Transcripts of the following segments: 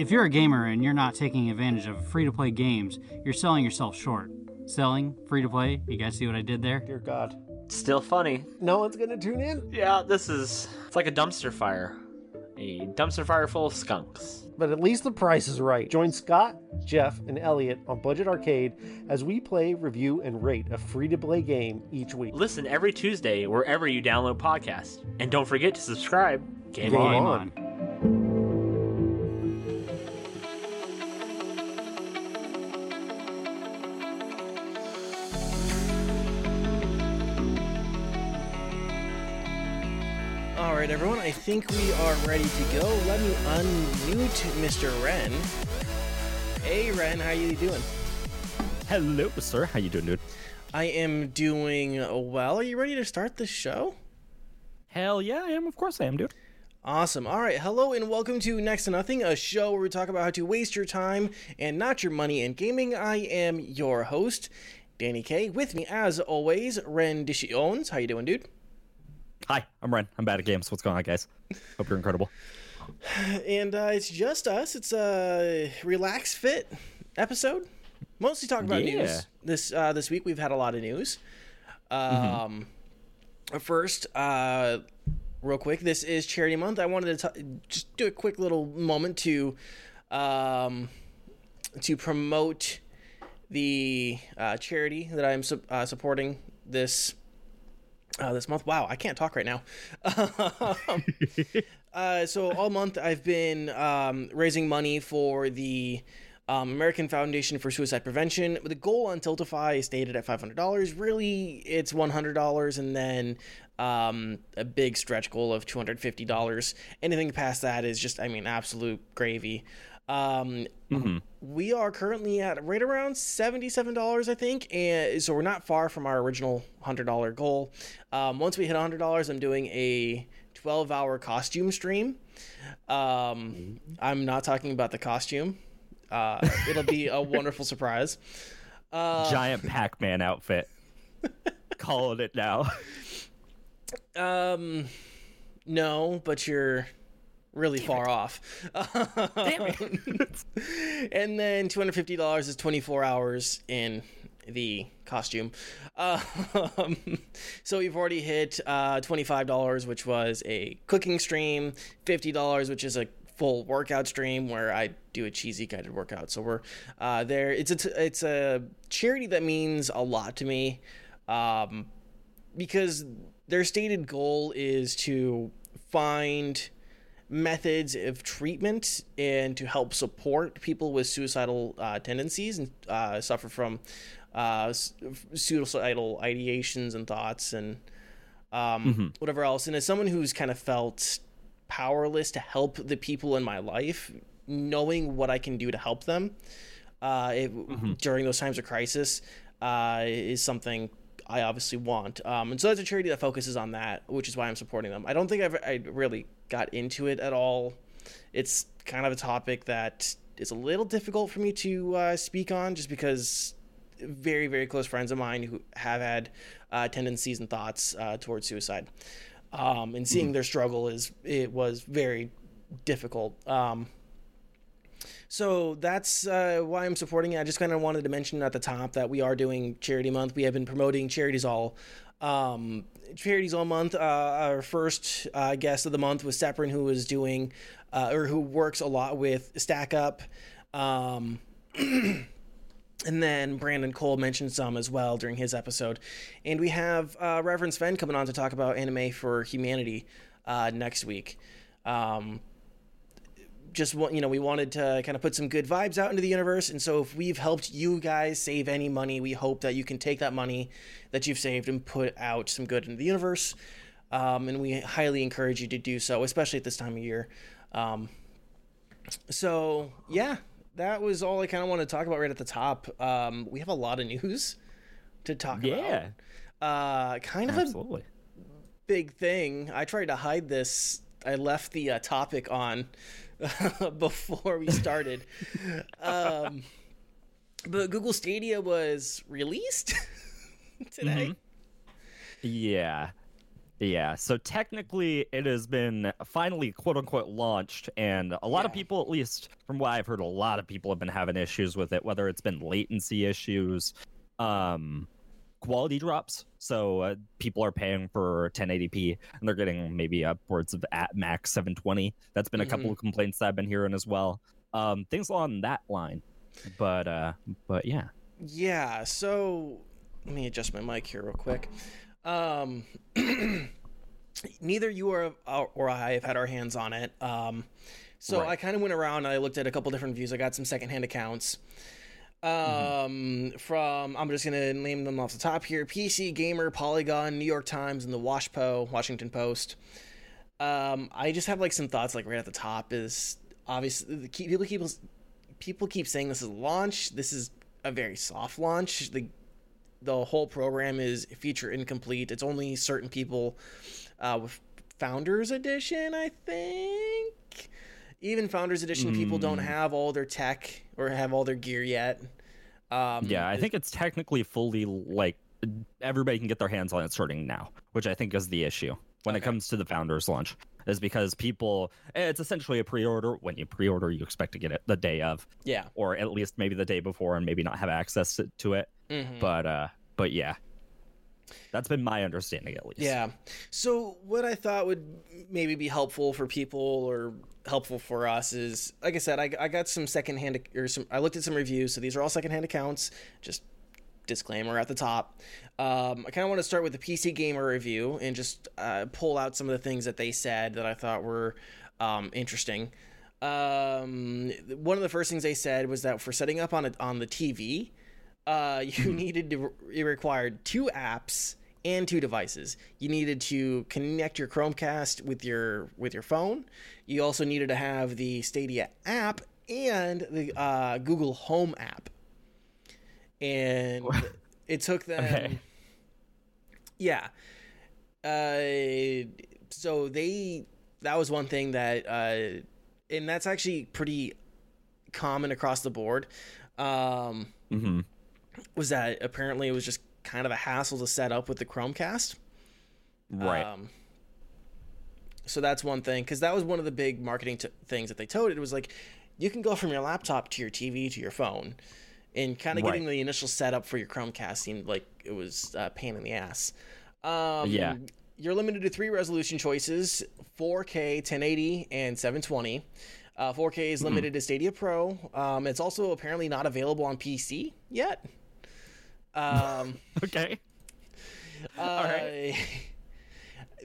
If you're a gamer and you're not taking advantage of free-to-play games, you're selling yourself short. Selling, free-to-play, you guys see what I did there? Dear God. Still funny. No one's gonna tune in? Yeah, it's like a dumpster fire. A dumpster fire full of skunks. But at least the price is right. Join Scott, Jeff, and Elliot on Budget Arcade as we play, review, and rate a free-to-play game each week. Listen every Tuesday wherever you download podcasts. And don't forget to subscribe. Game on. Alright everyone, I think we are ready to go. Let me unmute Mr. Ren. Hey Ren, how you doing? Hello sir, how you doing, dude? I am doing well. Are you ready to start this show? Hell yeah, I am. Of course I am, dude. Awesome. Alright, hello and welcome to Next to Nothing, a show where we talk about how to waste your time and not your money in gaming. I am your host, Danny K. With me, as always, Ren Dishi Owens. How you doing, dude? Hi, I'm Ren. I'm bad at games. What's going on, guys? Hope you're incredible. And it's just us. It's a relaxed fit episode. Mostly talking about news. This week we've had a lot of news. First, real quick, this is Charity Month. I wanted to just do a quick little moment to promote the charity that I'm supporting this month. Wow, I can't talk right now. So all month I've been raising money for the American Foundation for Suicide Prevention. The goal on Tiltify is stated at $500. Really, it's $100, and then a big stretch goal of $250. Anything past that is just, I mean, absolute gravy. We are currently at right around $77, I think, and so we're not far from our original $100 goal. Once we hit $100, I'm doing a 12-hour costume stream. I'm not talking about the costume. It'll be a wonderful surprise. Giant Pac-Man outfit. Calling it now. No, but you're really far off. Damn it. And then $250 is 24 hours in the costume. So we've already hit $25, which was a cooking stream, $50, which is a full workout stream where I do a cheesy guided workout. So we're there. It's a charity that means a lot to me because their stated goal is to find methods of treatment and to help support people with suicidal tendencies and suffer from suicidal ideations and thoughts and whatever else. And as someone who's kind of felt powerless to help the people in my life, knowing what I can do to help them during those times of crisis is something I obviously want. And so that's a charity that focuses on that, which is why I'm supporting them. I don't think I really got into it at all. It's kind of a topic that is a little difficult for me to speak on just because very, very close friends of mine who have had tendencies and thoughts towards suicide. And seeing their struggle was very difficult. So that's why I'm supporting it. I just kind of wanted to mention at the top that we are doing Charity Month. We have been promoting charities all month. Our first guest of the month was Seprin, who was doing who works a lot with Stack Up. And then Brandon Cole mentioned some as well during his episode. And we have Reverend Sven coming on to talk about Anime for Humanity next week. Just we wanted to kind of put some good vibes out into the universe, and so if we've helped you guys save any money, we hope that you can take that money that you've saved and put out some good into the universe. And we highly encourage you to do so, especially at this time of year. So yeah, that was all I kind of wanted to talk about right at the top. We have a lot of news to talk about. Kind of absolutely a big thing. I tried to hide this. I left the topic on before we started. But Google Stadia was released today. Yeah. Yeah, so technically it has been finally quote-unquote launched, and a lot of people, at least from what I've heard, a lot of people have been having issues with it, whether it's been latency issues, quality drops. So people are paying for 1080p, and they're getting maybe upwards of at max 720. That's been a couple of complaints that I've been hearing as well. Things along that line, but yeah. Yeah, so let me adjust my mic here real quick. Neither you or I have had our hands on it. So I kind of went around and I looked at a couple different views. I got some secondhand accounts from, I'm just going to name them off the top here. PC Gamer, Polygon, New York Times, and the Washington Post. I just have like some thoughts like right at the top is obviously people keep saying this is a launch. This is a very soft launch. The whole program is feature incomplete. It's only certain people with Founders Edition, I think. Even Founders Edition people don't have all their tech or have all their gear yet. I think it's technically fully, like, everybody can get their hands on it starting now, which I think is the issue when it comes to the Founders launch. Is because people, it's essentially a pre-order. When you pre-order, you expect to get it the day of. Yeah. Or at least maybe the day before and maybe not have access to it. Mm-hmm. But yeah, that's been my understanding at least. Yeah. So what I thought would maybe be helpful for people or helpful for us is, like I said, I got some secondhand I looked at some reviews. So these are all secondhand accounts. Just disclaimer at the top. I kind of want to start with the PC Gamer review and just pull out some of the things that they said that I thought were interesting. One of the first things they said was that for setting up on the TV, you needed to, it required two apps and two devices. You needed to connect your Chromecast with your phone. You also needed to have the Stadia app and the Google Home app. And it took them, so that was one thing that, and that's actually pretty common across the board. Was that apparently it was just kind of a hassle to set up with the Chromecast. Right. So that's one thing, because that was one of the big marketing things that they told. It was like, you can go from your laptop to your TV to your phone, and kind of getting the initial setup for your Chromecast seemed like it was a pain in the ass. You're limited to three resolution choices, 4K, 1080, and 720. 4K is limited to Stadia Pro. It's also apparently not available on PC yet. All right.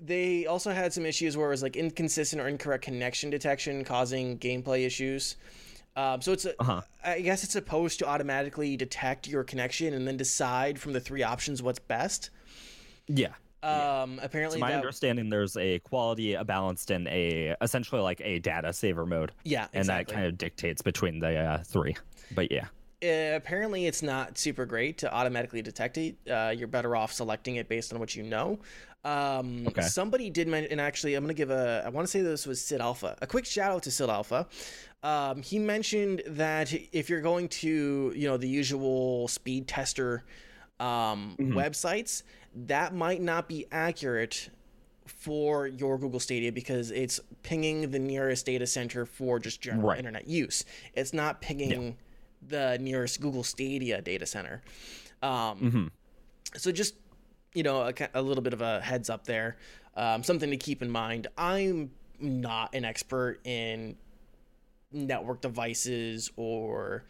They also had some issues where it was like inconsistent or incorrect connection detection causing gameplay issues. So it's I guess it's supposed to automatically detect your connection and then decide from the three options what's best. Yeah. Apparently, my understanding, there's a quality, a balanced, and essentially like a data saver mode. Yeah, exactly. And that kind of dictates between the three. But yeah, apparently it's not super great to automatically detect it. You're better off selecting it based on what you know. Somebody did mention, and actually, I'm gonna give I want to say this was Sid Alpha. A quick shout out to Sid Alpha. He mentioned that if you're going to, the usual speed tester websites, that might not be accurate for your Google Stadia because it's pinging the nearest data center for just general internet use. It's not pinging the nearest Google Stadia data center. So just, a little bit of a heads up there. Something to keep in mind. I'm not an expert in network devices or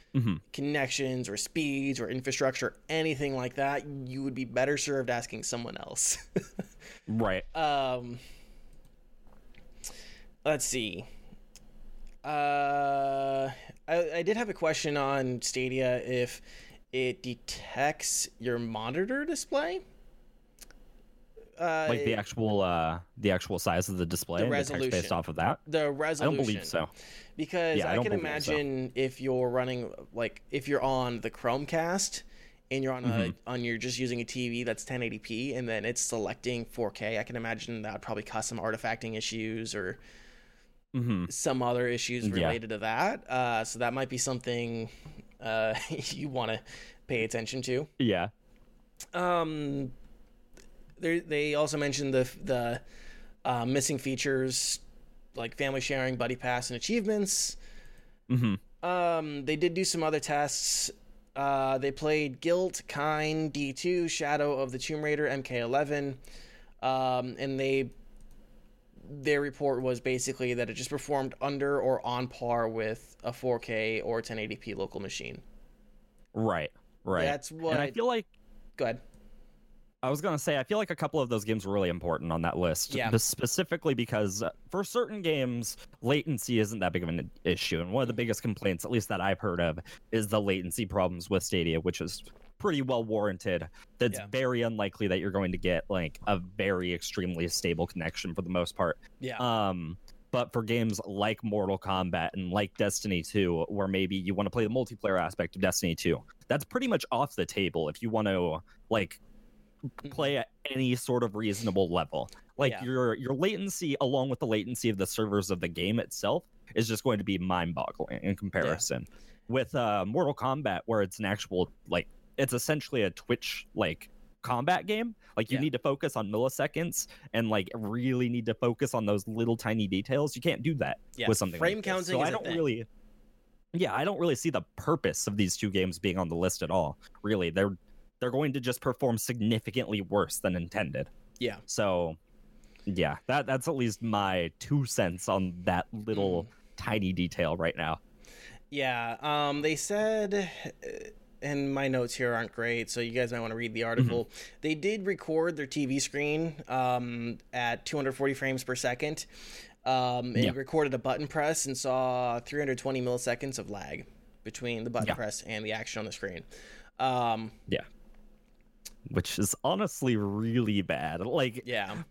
connections or speeds or infrastructure, anything like that. You would be better served asking someone else. Let's see. I did have a question on Stadia if it detects your monitor display, like the actual size of the display, the resolution based off of that. The resolution. I don't believe so. Because I can imagine if you're running, like if you're on the Chromecast and you're on you're just using a TV that's 1080p and then it's selecting 4K, I can imagine that would probably cause some artifacting issues or some other issues related to that. So that might be something you want to pay attention to. Yeah. They also mentioned the missing features like family sharing, buddy pass, and achievements. Mm-hmm. They did do some other tests. They played Guilt, Kine, D2, Shadow of the Tomb Raider, MK11, and their report was basically that it just performed under or on par with a 4K or 1080p local machine. Right. That's what. And I feel like. Go ahead. I was going to say, I feel like a couple of those games were really important on that list, specifically because for certain games, latency isn't that big of an issue. And one of the biggest complaints, at least that I've heard of, is the latency problems with Stadia, which is pretty well warranted. That's very unlikely that you're going to get like a very extremely stable connection for the most part. Yeah. But for games like Mortal Kombat and like Destiny 2, where maybe you want to play the multiplayer aspect of Destiny 2, that's pretty much off the table if you want to like play at any sort of reasonable level. Like your latency, along with the latency of the servers of the game itself, is just going to be mind-boggling in comparison. Yeah. With Mortal Kombat, where it's an actual like it's essentially a Twitch like combat game. Like you need to focus on milliseconds and like really need to focus on those little tiny details. You can't do that with something. Frame like counting. This. So is I don't really. Yeah, I don't really see the purpose of these two games being on the list at all. Really, they're going to just perform significantly worse than intended. Yeah. So, yeah, that's at least my 2 cents on that little tiny detail right now. Yeah. They said, and my notes here aren't great, so you guys might want to read the article. Mm-hmm. They did record their TV screen at 240 frames per second. And recorded a button press and saw 320 milliseconds of lag between the button press and the action on the screen. Which is honestly really bad. Like,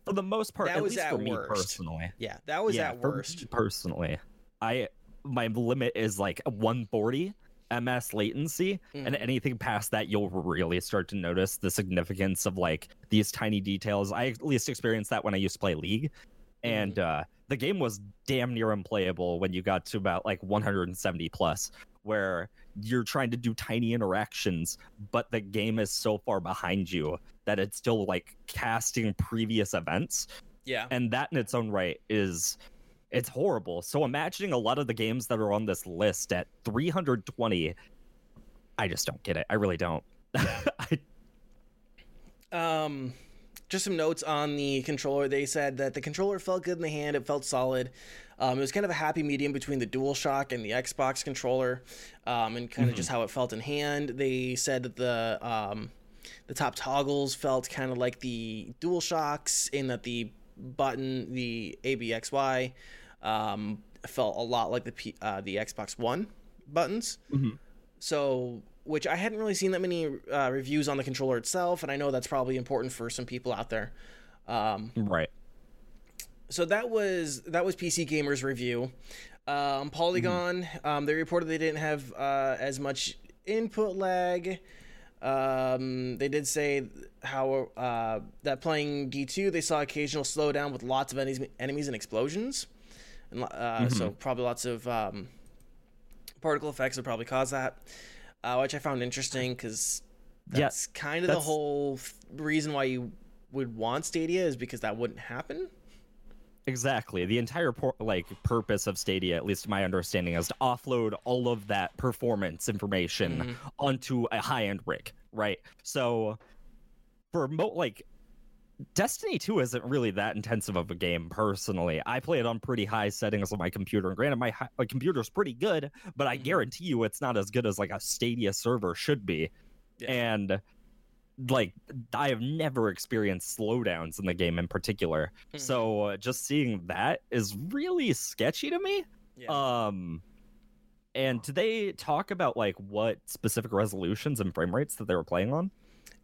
for the most part, at least for me personally. Yeah, that was at worst. Personally, my limit is like 140 ms latency, and anything past that, you'll really start to notice the significance of like these tiny details. I at least experienced that when I used to play League, and the game was damn near unplayable when you got to about like 170 plus, where you're trying to do tiny interactions, but the game is so far behind you that it's still like casting previous events. Yeah. And that in its own right it's horrible. So imagining a lot of the games that are on this list at 320, I just don't get it. I really don't. Yeah. Just some notes on the controller. They said that the controller felt good in the hand. It felt solid. It was kind of a happy medium between the DualShock and the Xbox controller, and kind of just how it felt in hand. They said that the top toggles felt kind of like the DualShocks, in that the button, the ABXY, felt a lot like the Xbox One buttons. Mm-hmm. So, which I hadn't really seen that many reviews on the controller itself, and I know that's probably important for some people out there. Right. So that was PC Gamer's review. Polygon, they reported they didn't have as much input lag. They did say how that playing D2, they saw occasional slowdown with lots of enemies and explosions. And so probably lots of particle effects would probably cause that, which I found interesting because that's kind of the whole reason why you would want Stadia, is because that wouldn't happen. Exactly. The entire purpose of Stadia, at least my understanding, is to offload all of that performance information onto a high-end rig, right? So for Destiny 2 isn't really that intensive of a game, personally. I play it on pretty high settings on my computer, and granted, my computer's pretty good, but I guarantee you it's not as good as like a Stadia server should be. Yeah. And like, I have never experienced slowdowns in the game in particular. So just seeing that is really sketchy to me. Yeah. And did they talk about like what specific resolutions and frame rates that they were playing on?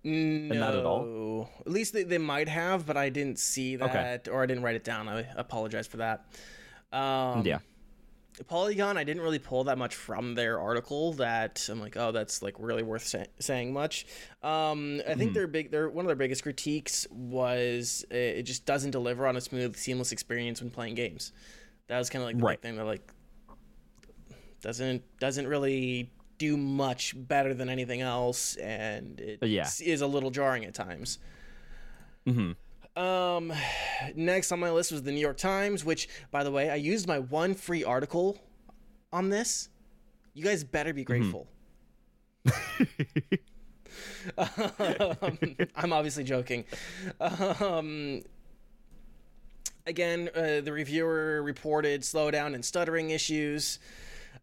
No, not at all. At least they might have, but I didn't see that, or I didn't write it down. I apologize for that. Polygon, I didn't really pull that much from their article that I'm like, oh, that's like really worth saying much. I think one of their biggest critiques was it just doesn't deliver on a smooth, seamless experience when playing games. That was kind of like the big thing that like doesn't really do much better than anything else, and it is a little jarring at times. Mm-hmm. Next on my list was the New York Times, which, by the way, I used my one free article on this. You guys better be grateful. Mm-hmm. I'm obviously joking. Again, the reviewer reported slowdown and stuttering issues.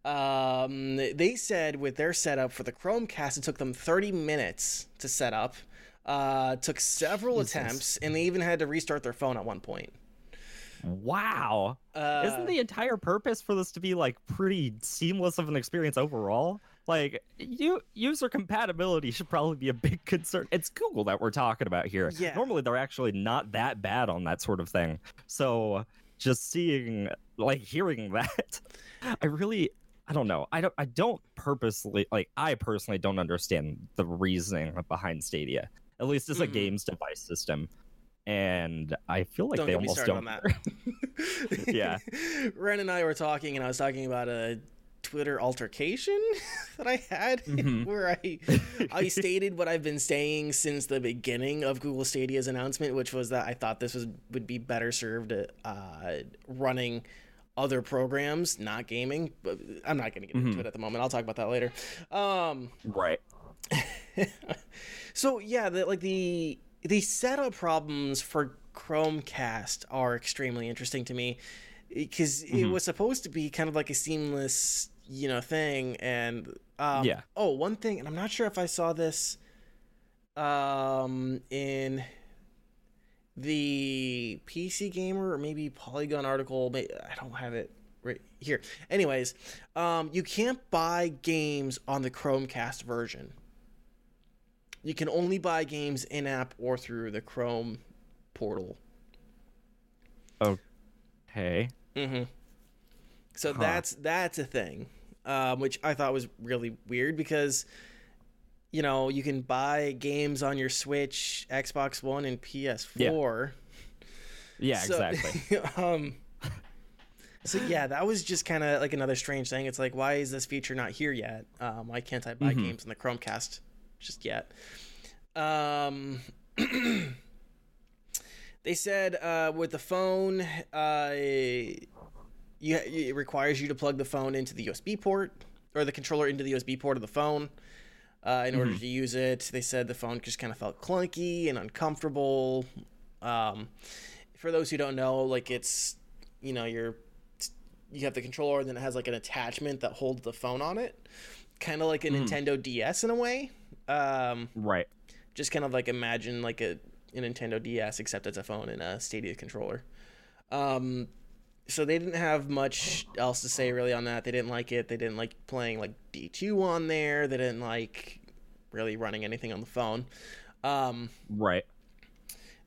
They said with their setup for the Chromecast, it took them 30 minutes to set up. Took several attempts, and they even had to restart their phone at one point. Wow. Isn't the entire purpose for this to be like pretty seamless of an experience overall? Like, user compatibility should probably be a big concern. It's Google that we're talking about here. Yeah. Normally, they're actually not that bad on that sort of thing. So just seeing, like, hearing that, I don't know. I don't purposely, like, I personally don't understand the reasoning behind Stadia. At least it's a games device system. And I feel like they almost don't. Don't get me started on that. Yeah. Ren and I were talking, and I was talking about a Twitter altercation that I had where I stated what I've been saying since the beginning of Google Stadia's announcement, which was that I thought this would be better served running other programs, not gaming. But I'm not going to get into it at the moment. I'll talk about that later. Right. So yeah, the setup problems for Chromecast are extremely interesting to me, because it was supposed to be kind of like a seamless, thing. And one thing, and I'm not sure if I saw this in the PC Gamer or maybe Polygon article. I don't have it right here. Anyways, you can't buy games on the Chromecast version. You can only buy games in-app or through the Chrome portal. Okay. So that's a thing, which I thought was really weird, because you can buy games on your Switch, Xbox One, and PS4. Yeah, so, exactly. So yeah, that was just kind of like another strange thing. It's like, why is this feature not here yet? Why can't I buy games on the Chromecast just yet? They said with the phone, it requires you to plug the phone into the USB port, or the controller into the USB port of the phone in order to use it. They said the phone just kind of felt clunky and uncomfortable. For those who don't know, like, it's, you have the controller, and then it has like an attachment that holds the phone on it, kind of like a Nintendo DS in a way. Right. Just kind of like imagine like a Nintendo DS, except it's a phone and a Stadia controller. So they didn't have much else to say really on that. They didn't like it. They didn't like playing like D2 on there. They didn't like really running anything on the phone. Right.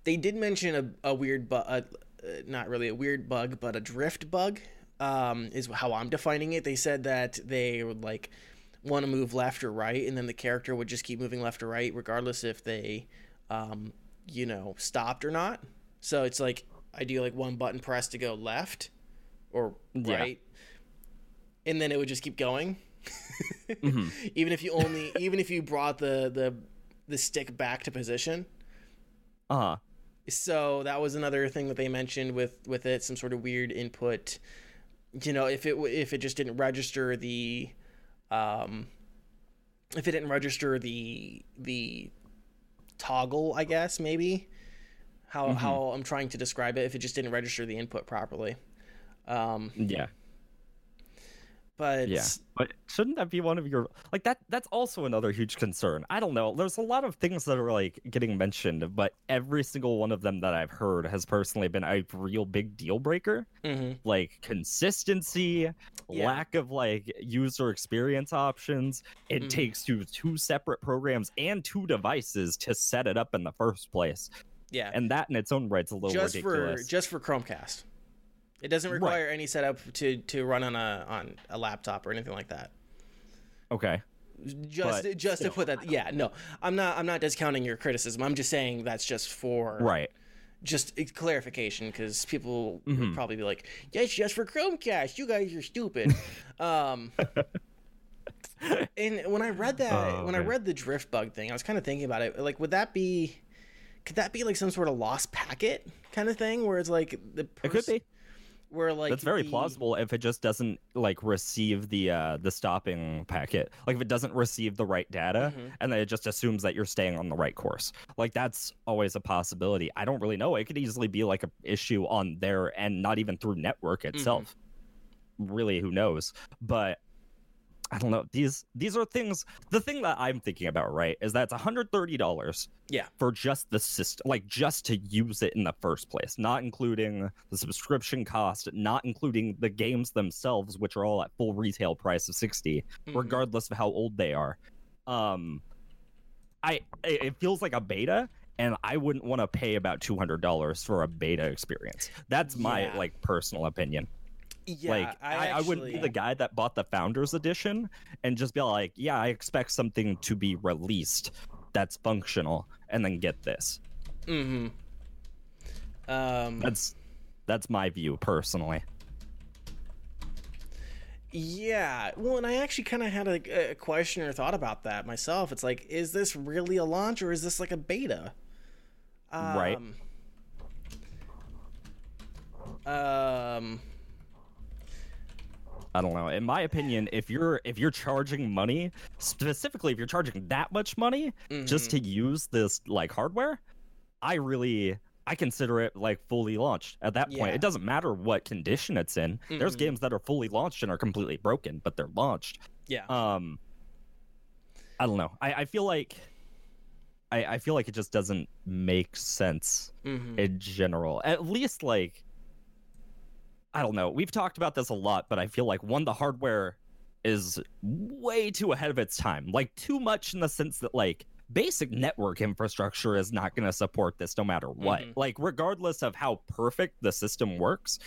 They did mention a weird bug, not really a weird bug, but a drift bug, is how I'm defining it. They said that they would like want to move left or right, and then the character would just keep moving left or right regardless if they stopped or not. So it's like, I do like one button press to go left or right, and then it would just keep going. Even if you brought the stick back to position. So that was another thing that they mentioned with it, some sort of weird input. If it just didn't register the toggle, I guess, maybe how I'm trying to describe it, if it just didn't register the input properly. But shouldn't that be one of your, like, that's also another huge concern. I don't know, there's a lot of things that are like getting mentioned, but every single one of them that I've heard has personally been a real big deal breaker. Like consistency, lack of like user experience options. It takes you two separate programs and two devices to set it up in the first place. Yeah, and that in its own right's a little ridiculous. Just for Chromecast. It doesn't require any setup to run on a laptop or anything like that. Okay. Just to put that, I'm not discounting your criticism. I'm just saying that's just for just clarification, because people would probably be like, "Yes, just for Chromecast. You guys are stupid." And when I read the drift bug thing, I was kind of thinking about it. Like, would that be Could that be like some sort of lost packet kind of thing where it's like the person, it could be where like that's very plausible if it just doesn't like receive the stopping packet, like if it doesn't receive the right data and then it just assumes that you're staying on the right course. Like that's always a possibility. I don't really know. It could easily be like an issue on their end, not even through network itself. Really, who knows? But I don't know. These are things. The thing that I'm thinking about, right, is that it's $130 for just the system, like just to use it in the first place, not including the subscription cost, not including the games themselves, which are all at full retail price of $60, regardless of how old they are. It feels like a beta, and I wouldn't want to pay about $200 for a beta experience. That's my like personal opinion. Yeah, like I wouldn't be the guy that bought the Founders Edition and just be like, yeah, I expect something to be released that's functional and then get this. That's my view personally. Yeah, well, and I actually kind of had a question or thought about that myself. It's like, is this really a launch or is this like a beta? I don't know. In my opinion, if you're charging money, specifically if you're charging that much money just to use this like hardware, I consider it like fully launched at that point. It doesn't matter what condition it's in. There's games that are fully launched and are completely broken, but they're launched. I don't know. I feel like it just doesn't make sense in general. At least like, I don't know. We've talked about this a lot, but I feel like, one, the hardware is way too ahead of its time. Like, too much in the sense that, like, basic network infrastructure is not going to support this no matter what. Like, regardless of how perfect the system works,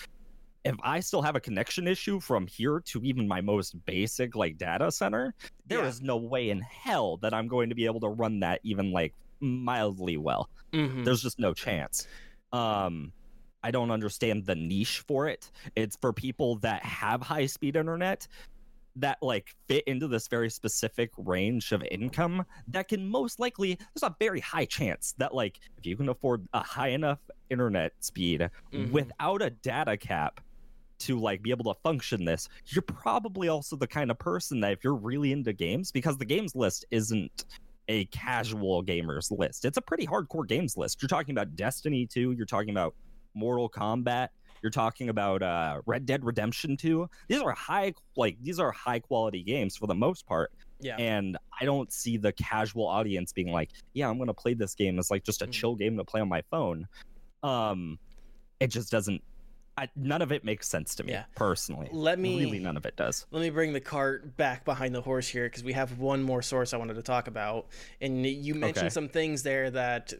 if I still have a connection issue from here to even my most basic, like, data center, there is no way in hell that I'm going to be able to run that even, like, mildly well. There's just no chance. I don't understand the niche for it. It's for people that have high-speed internet that like fit into this very specific range of income that can most likely, there's a very high chance that like if you can afford a high enough internet speed without a data cap to like be able to function this, you're probably also the kind of person that if you're really into games, because the games list isn't a casual gamers list. It's a pretty hardcore games list. You're talking about Destiny 2, you're talking about Mortal Kombat, you're talking about Red Dead Redemption 2. These are high quality games for the most part. Yeah. And I don't see the casual audience being like, yeah, I'm gonna play this game. It's like just a chill game to play on my phone. It just doesn't. None of it makes sense to me personally. Really, none of it does. Let me bring the cart back behind the horse here because we have one more source I wanted to talk about. And you mentioned some things there that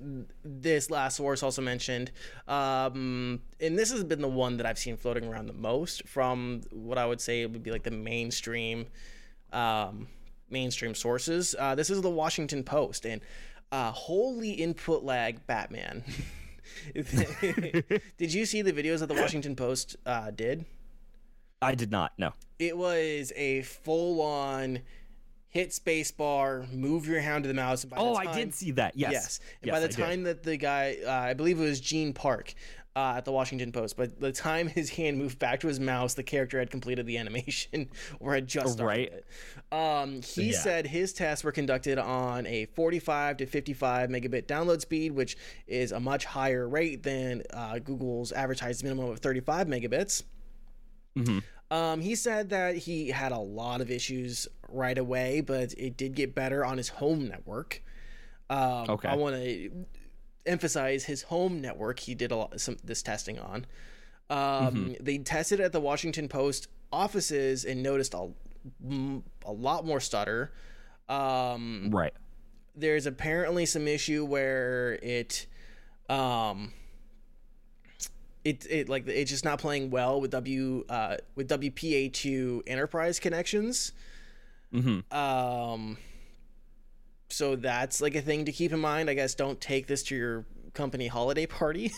this last source also mentioned. And this has been the one that I've seen floating around the most from what I would say would be like the mainstream sources. This is the Washington Post. And holy input lag, Batman. Did you see the videos that the Washington Post did? I did not, no. It was a full-on hit spacebar, move your hand to the mouse. And by the time, I did see that, yes. And by the time that the guy, I believe it was Gene Park at the Washington Post, but the time his hand moved back to his mouse, the character had completed the animation or had just started it. He said his tests were conducted on a 45 to 55 megabit download speed, which is a much higher rate than Google's advertised minimum of 35 megabits. He said that he had a lot of issues right away, but it did get better on his home network. I want to emphasize his home network. He did this testing on. They tested at the Washington Post offices and noticed a lot more stutter. There's apparently some issue where it's just not playing well with WPA2 enterprise connections. So that's like a thing to keep in mind. I guess don't take this to your company holiday party.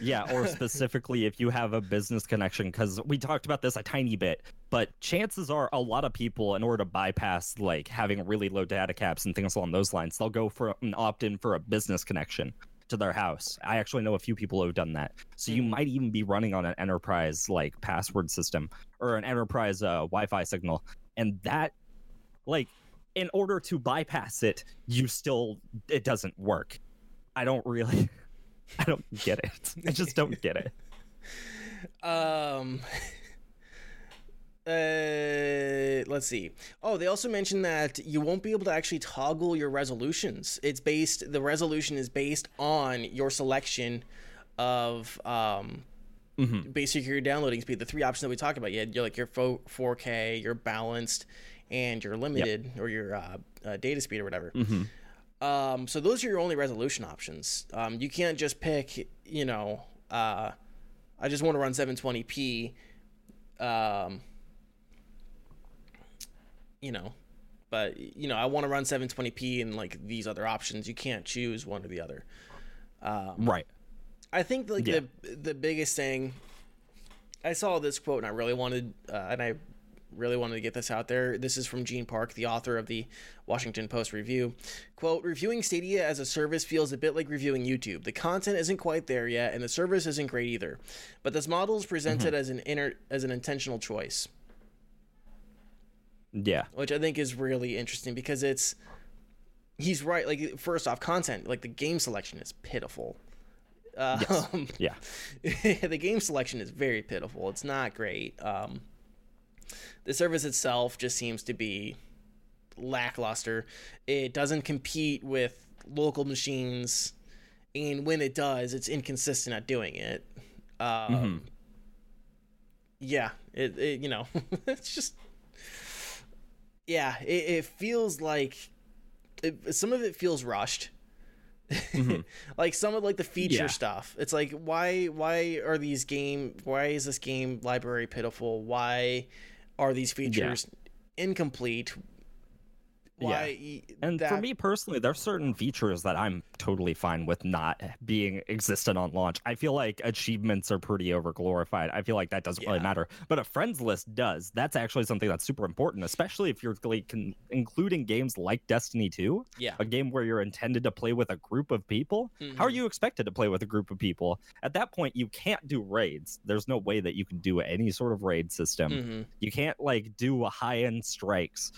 Yeah, or specifically if you have a business connection, because we talked about this a tiny bit, but chances are a lot of people, in order to bypass like having really low data caps and things along those lines, they'll go for an opt-in for a business connection to their house. I actually know a few people who have done that. So you might even be running on an enterprise like password system or an enterprise Wi-Fi signal, and that, like, in order to bypass it, you still, it doesn't work. I don't get it. I just don't get it. Let's see. Oh, they also mentioned that you won't be able to actually toggle your resolutions. The resolution is based on your selection of basically your downloading speed. The three options that we talked about. You had your 4K, your balanced, and your limited or your data speed or whatever. Mm-hmm. So those are your only resolution options. You can't just pick, I just want to run 720p, I want to run 720p and these other options. You can't choose one or the other. Right. I think the biggest thing, I saw this quote and I really wanted, to get this out there. This is from Gene Park, the author of the Washington Post review. Quote, reviewing Stadia as a service feels a bit like reviewing YouTube. The content isn't quite there yet, and the service isn't great either. But this model is presented as an intentional choice. Yeah. Which I think is really interesting because he's right. Like, first off, content, the game selection is pitiful. The game selection is very pitiful. It's not great. The service itself just seems to be lackluster. It doesn't compete with local machines, and when it does, it's inconsistent at doing it. It's just... Yeah, it feels like... some of it feels rushed. Mm-hmm. Some of the feature stuff. It's why is this game library pitiful? Why are these features incomplete? Why? Yeah. And for me personally, there are certain features that I'm totally fine with not being existent on launch. I feel like achievements are pretty overglorified. I feel like that doesn't really matter, but a friends list does. That's actually something that's super important, especially if you're including games like Destiny 2, a game where you're intended to play with a group of people. Mm-hmm. How are you expected to play with a group of people? At that point, you can't do raids. There's no way that you can do any sort of raid system. Mm-hmm. You can't do high-end strikes.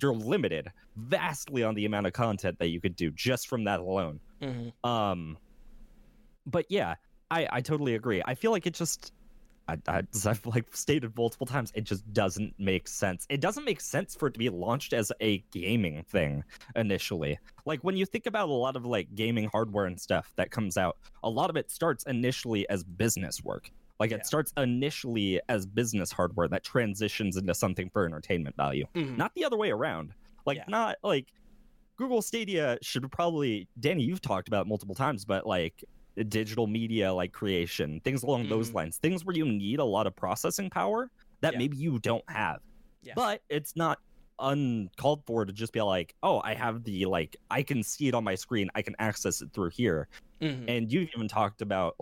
You're limited vastly on the amount of content that you could do just from that alone. Mm-hmm. But yeah, I totally agree. I feel like it just, as I've stated multiple times, it just doesn't make sense. It doesn't make sense for it to be launched as a gaming thing initially. When you think about a lot of gaming hardware and stuff that comes out, a lot of it starts initially as business work. It starts initially as business hardware that transitions into something for entertainment value. Mm-hmm. Not the other way around. Google Stadia should probably... Danny, you've talked about it multiple times, but digital media creation, things along those lines, things where you need a lot of processing power that maybe you don't have. Yeah. But it's not uncalled for to just be I have the I can see it on my screen. I can access it through here. Mm-hmm. And you've even talked about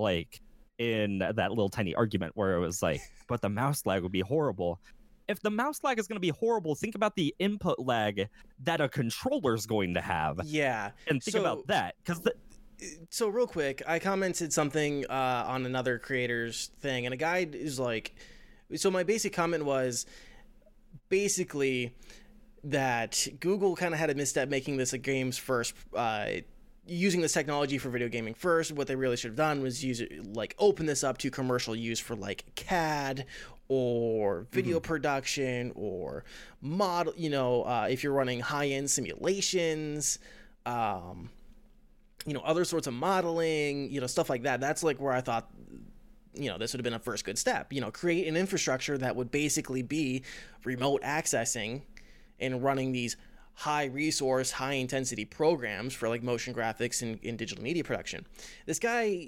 in that little tiny argument where it was but the mouse lag would be horrible. If the mouse lag is going to be horrible, think about the input lag that a controller is going to have. Yeah. And think about that. So real quick, I commented something on another creator's thing, and a guy is so my basic comment was basically that Google kind of had a misstep making this a games first using this technology for video gaming first. What they really should have done was use it, open this up to commercial use for CAD or video production or model, if you're running high-end simulations, other sorts of modeling, stuff like that. That's where I thought, this would have been a first good step, create an infrastructure that would basically be remote accessing and running these high resource, high intensity programs for motion graphics and in digital media production. This guy,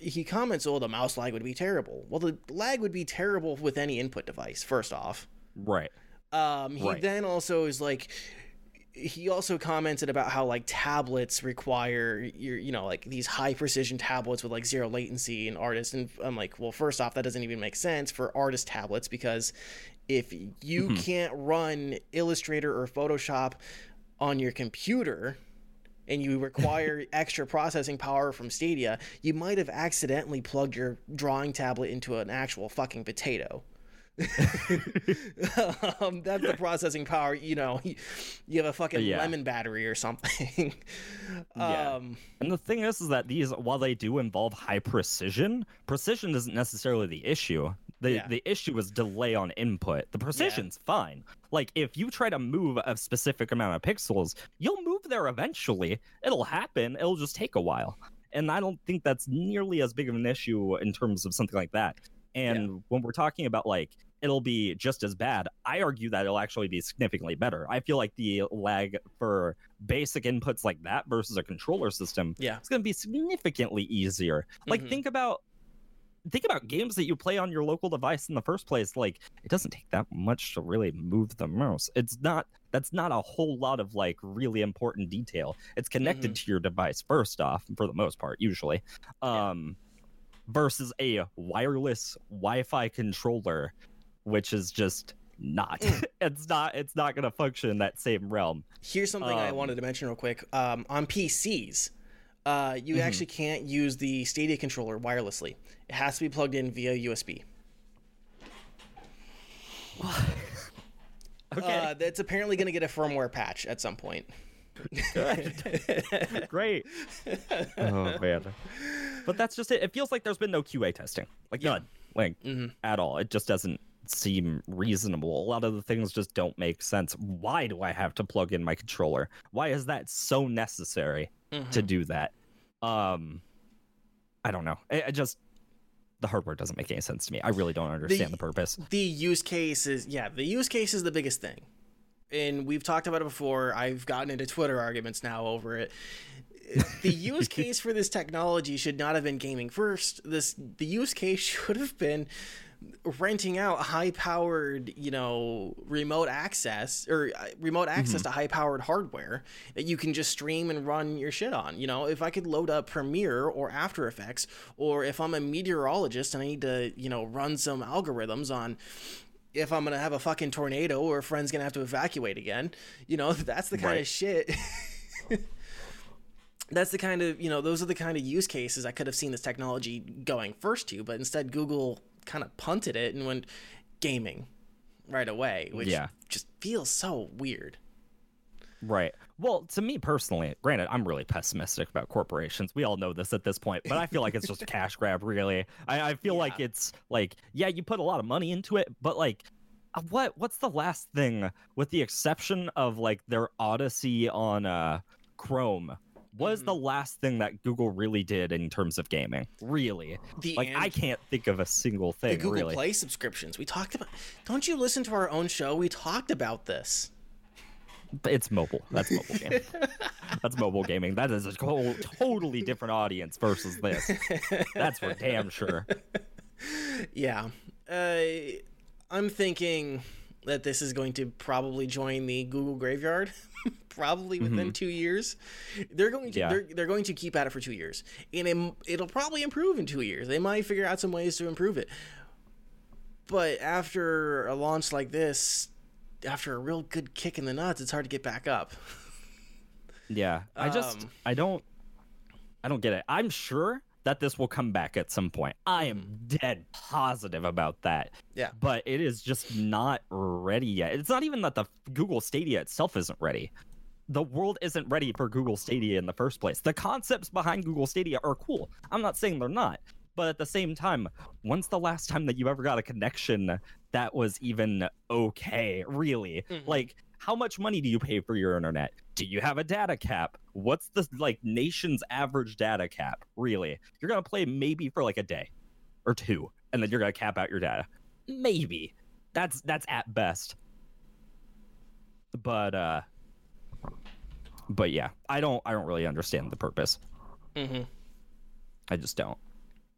he comments, oh, the mouse lag would be terrible. Well, the lag would be terrible with any input device, first off. Right. He then also is he also commented about how like tablets require like these high precision tablets with like zero latency and artists. And I'm like, well, first off, that doesn't even make sense for artist tablets, because if you can't run Illustrator or Photoshop on your computer and you require extra processing power from Stadia, you might have accidentally plugged your drawing tablet into an actual fucking potato. That's the processing power, you have a fucking lemon battery or something. And the thing is that these, while they do involve high precision isn't necessarily the issue. The issue is delay on input. The precision's fine. Like, if you try to move a specific amount of pixels, you'll move there eventually. It'll happen. It'll just take a while. And I don't think that's nearly as big of an issue in terms of something like that. And when we're talking about, like, it'll be just as bad, I argue that it'll actually be significantly better. I feel like the lag for basic inputs like that versus a controller system is going to be significantly easier. Like, think about games that you play on your local device in the first place. Like, it doesn't take that much to really move the mouse. That's not a whole lot of like really important detail. It's connected to your device first off, for the most part, usually. Versus a wireless Wi-Fi controller, which is just not. It's not going to function in that same realm. Here's something I wanted to mention real quick. On PCs, you actually can't use the Stadia controller wirelessly. It has to be plugged in via USB. Okay. That's apparently going to get a firmware patch at some point. Good. Great. Oh, man. But that's just it. It feels like there's been no QA testing. Like, none. Like, at all. It just doesn't seem reasonable. A lot of the things just don't make sense. Why do I have to plug in my controller? Why is that so necessary to do that? I don't know. It just, the hardware doesn't make any sense to me. I really don't understand the purpose. The use case is the biggest thing. And we've talked about it before. I've gotten into Twitter arguments now over it. The use case for this technology should not have been gaming first. The use case should have been renting out high-powered, remote access to high-powered hardware that you can just stream and run your shit on. If I could load up Premiere or After Effects, or if I'm a meteorologist and I need to, run some algorithms on if I'm going to have a fucking tornado or a friend's going to have to evacuate again, that's the kind of shit. That's the kind of, those are the kind of use cases I could have seen this technology going first to, but instead Google kind of punted it and went gaming right away, which just feels so weird. Right. Well, to me personally, granted, I'm really pessimistic about corporations. We all know this at this point, but I feel like it's just a cash grab, really. I feel like it's like, you put a lot of money into it, but like, what's the last thing, with the exception of like their Odyssey on Chrome? What is the last thing that Google really did in terms of gaming? Really? I can't think of a single thing, really. The Google Play subscriptions. We talked about... Don't you listen to our own show? We talked about this. It's mobile. That's mobile gaming. That's mobile gaming. That is a whole, totally different audience versus this. That's for damn sure. Yeah. I'm thinking that this is going to probably join the Google graveyard. Probably within 2 years, they're going to keep at it for 2 years, and it'll probably improve in 2 years. They might figure out some ways to improve it, but after a launch like this, after a real good kick in the nuts, it's hard to get back up. I don't get it. I'm sure that this will come back at some point. I am dead positive about that. Yeah. But it is just not ready yet. It's not even that the Google Stadia itself isn't ready. The world isn't ready for Google Stadia in the first place. The concepts behind Google Stadia are cool. I'm not saying they're not. But at the same time, when's the last time that you ever got a connection that was even okay, really? Like, how much money do you pay for your internet? Do you have a data cap? What's the nation's average data cap? Really? You're going to play maybe for a day or two, and then you're going to cap out your data. Maybe. That's at best. But yeah, I don't really understand the purpose. I just don't.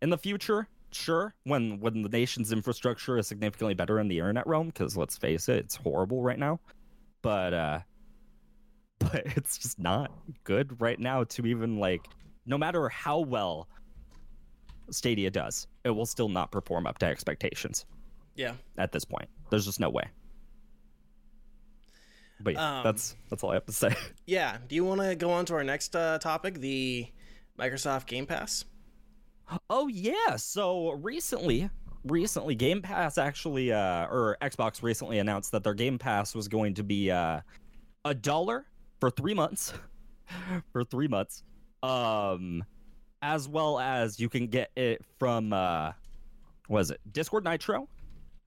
In the future, sure, when the nation's infrastructure is significantly better in the internet realm, because let's face it, it's horrible right now. But but it's just not good right now to even, like, no matter how well Stadia does, it will still not perform up to expectations. Yeah. At this point, there's just no way. But yeah, that's all I have to say. Yeah. Do you want to go on to our next topic, the Microsoft Game Pass? Oh, yeah. So recently Game Pass actually, or Xbox recently announced that their Game Pass was going to be $1 for 3 months. As well as you can get it from, Discord Nitro.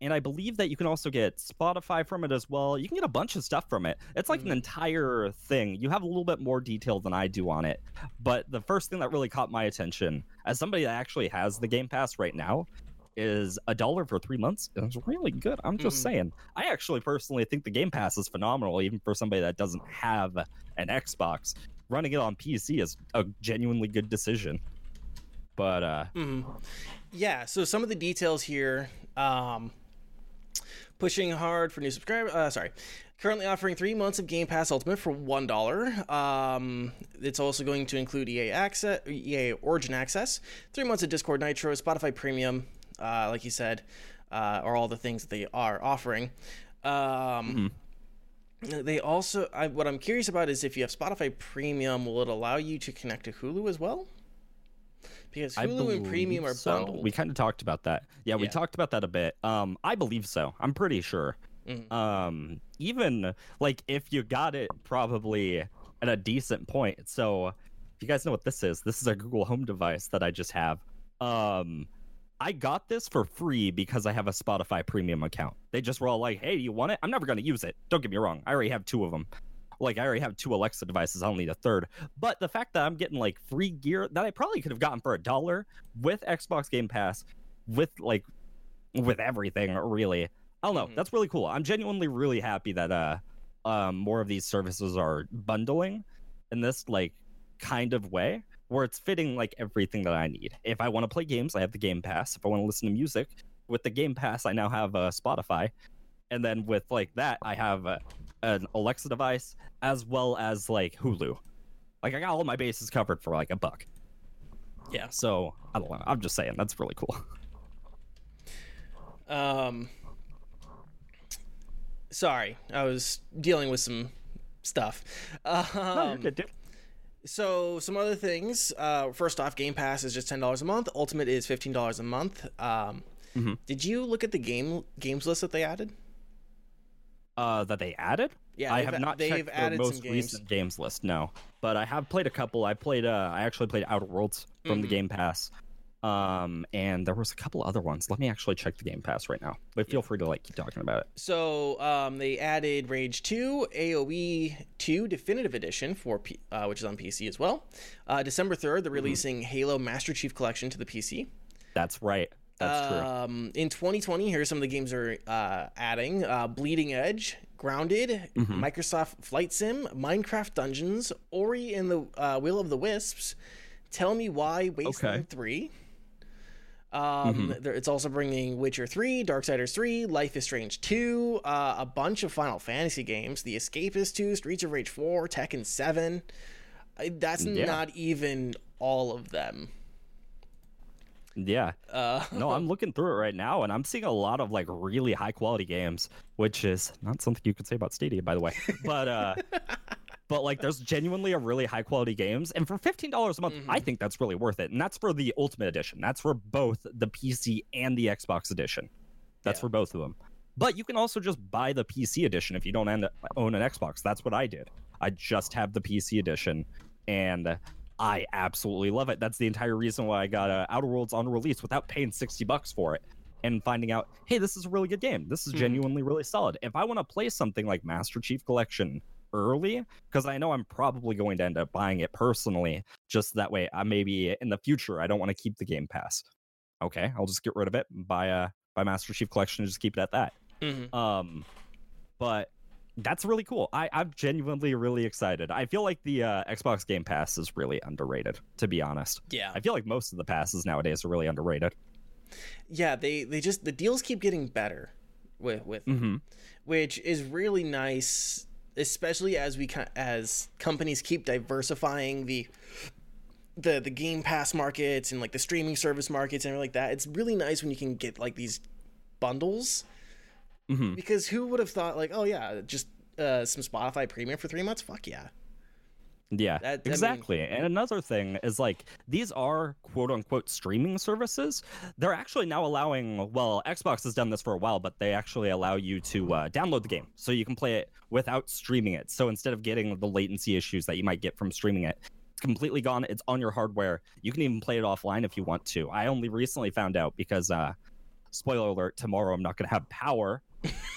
And I believe that you can also get Spotify from it as well. You can get a bunch of stuff from it. It's like an entire thing. You have a little bit more detail than I do on it. But the first thing that really caught my attention, as somebody that actually has the Game Pass right now, is $1 for 3 months. And it's really good. I'm just saying. I actually personally think the Game Pass is phenomenal, even for somebody that doesn't have an Xbox. Running it on PC is a genuinely good decision. But yeah, so some of the details here. Pushing hard for new subscribers. Currently offering 3 months of Game Pass Ultimate for $1. It's also going to include EA Origin Access, 3 months of Discord Nitro, Spotify Premium, like you said, are all the things that they are offering. They also, what I'm curious about is if you have Spotify Premium, will it allow you to connect to Hulu as well? Because Hulu and Premium are bundled. So. We kind of talked about that. Yeah, we talked about that a bit. I believe so. I'm pretty sure. Even like if you got it probably at a decent point. So if you guys know what this is a Google Home device that I just have. I got this for free because I have a Spotify Premium account. They just were all like, hey, you want it? I'm never going to use it. Don't get me wrong. I already have two of them. Like, I already have two Alexa devices. I don't need a third. But the fact that I'm getting, like, free gear that I probably could have gotten for $1 with Xbox Game Pass, with everything, really. I don't know. That's really cool. I'm genuinely really happy that more of these services are bundling in this, like, kind of way, where it's fitting like everything that I need. If I want to play games, I have the Game Pass. If I want to listen to music, with the Game Pass, I now have Spotify. And then with like that, I have an Alexa device as well as like Hulu. Like I got all my bases covered for like $1. Yeah. So I don't know. I'm just saying that's really cool. Sorry, I was dealing with some stuff. No, you're good, dude. So some other things, first off, Game Pass is just $10 a month. Ultimate is $15 a month. Did you look at the games list that they added? Yeah, I have not checked the most recent games list, no. But I have played a couple. I actually played Outer Worlds from the Game Pass. And there was a couple other ones. Let me actually check the Game Pass right now. But feel free to like keep talking about it. So they added Rage 2, AoE 2 Definitive Edition for which is on PC as well. December 3rd, they're releasing Halo Master Chief Collection to the PC. That's right. That's true. In 2020, here's some of the games they're adding: Bleeding Edge, Grounded, Microsoft Flight Sim, Minecraft Dungeons, Ori and the Will of the Wisps, Tell Me Why, Wasteland 3. It's also bringing Witcher 3, Darksiders 3, Life is Strange 2, a bunch of Final Fantasy games, The Escapist 2, Streets of Rage 4, Tekken 7. That's not even all of them. Yeah. No, I'm looking through it right now, and I'm seeing a lot of like really high quality games, which is not something you could say about Stadia, by the way. But but like there's genuinely a really high quality games, and for $15 a month, I think that's really worth it. And that's for the Ultimate Edition. That's for both the PC and the Xbox Edition. That's for both of them. But you can also just buy the PC Edition if you don't own an Xbox. That's what I did. I just have the PC Edition, and I absolutely love it. That's the entire reason why I got Outer Worlds on release without paying $60 for it. And finding out, hey, this is a really good game. This is genuinely really solid. If I want to play something like Master Chief Collection early, because I know I'm probably going to end up buying it personally, just that way I maybe in the future I don't want to keep the Game Pass, okay, I'll just get rid of it and buy Master Chief Collection and just keep it at that. But that's really cool. I'm genuinely really excited. I feel like the Xbox Game Pass is really underrated, to be honest. Yeah, I feel like most of the passes nowadays are really underrated. Yeah, they just, the deals keep getting better with which is really nice especially as as companies keep diversifying the Game Pass markets and like the streaming service markets and everything like that. It's really nice when you can get like these bundles, mm-hmm. because who would have thought like, oh yeah, just some Spotify Premium for 3 months? Fuck yeah. Yeah, exactly. I mean, and another thing is like these are quote unquote streaming services. They're actually now allowing, well, Xbox has done this for a while, but they actually allow you to download the game so you can play it without streaming it. So instead of getting the latency issues that you might get from streaming it, it's completely gone. It's on your hardware. You can even play it offline if you want to. I only recently found out because spoiler alert, tomorrow I'm not going to have power.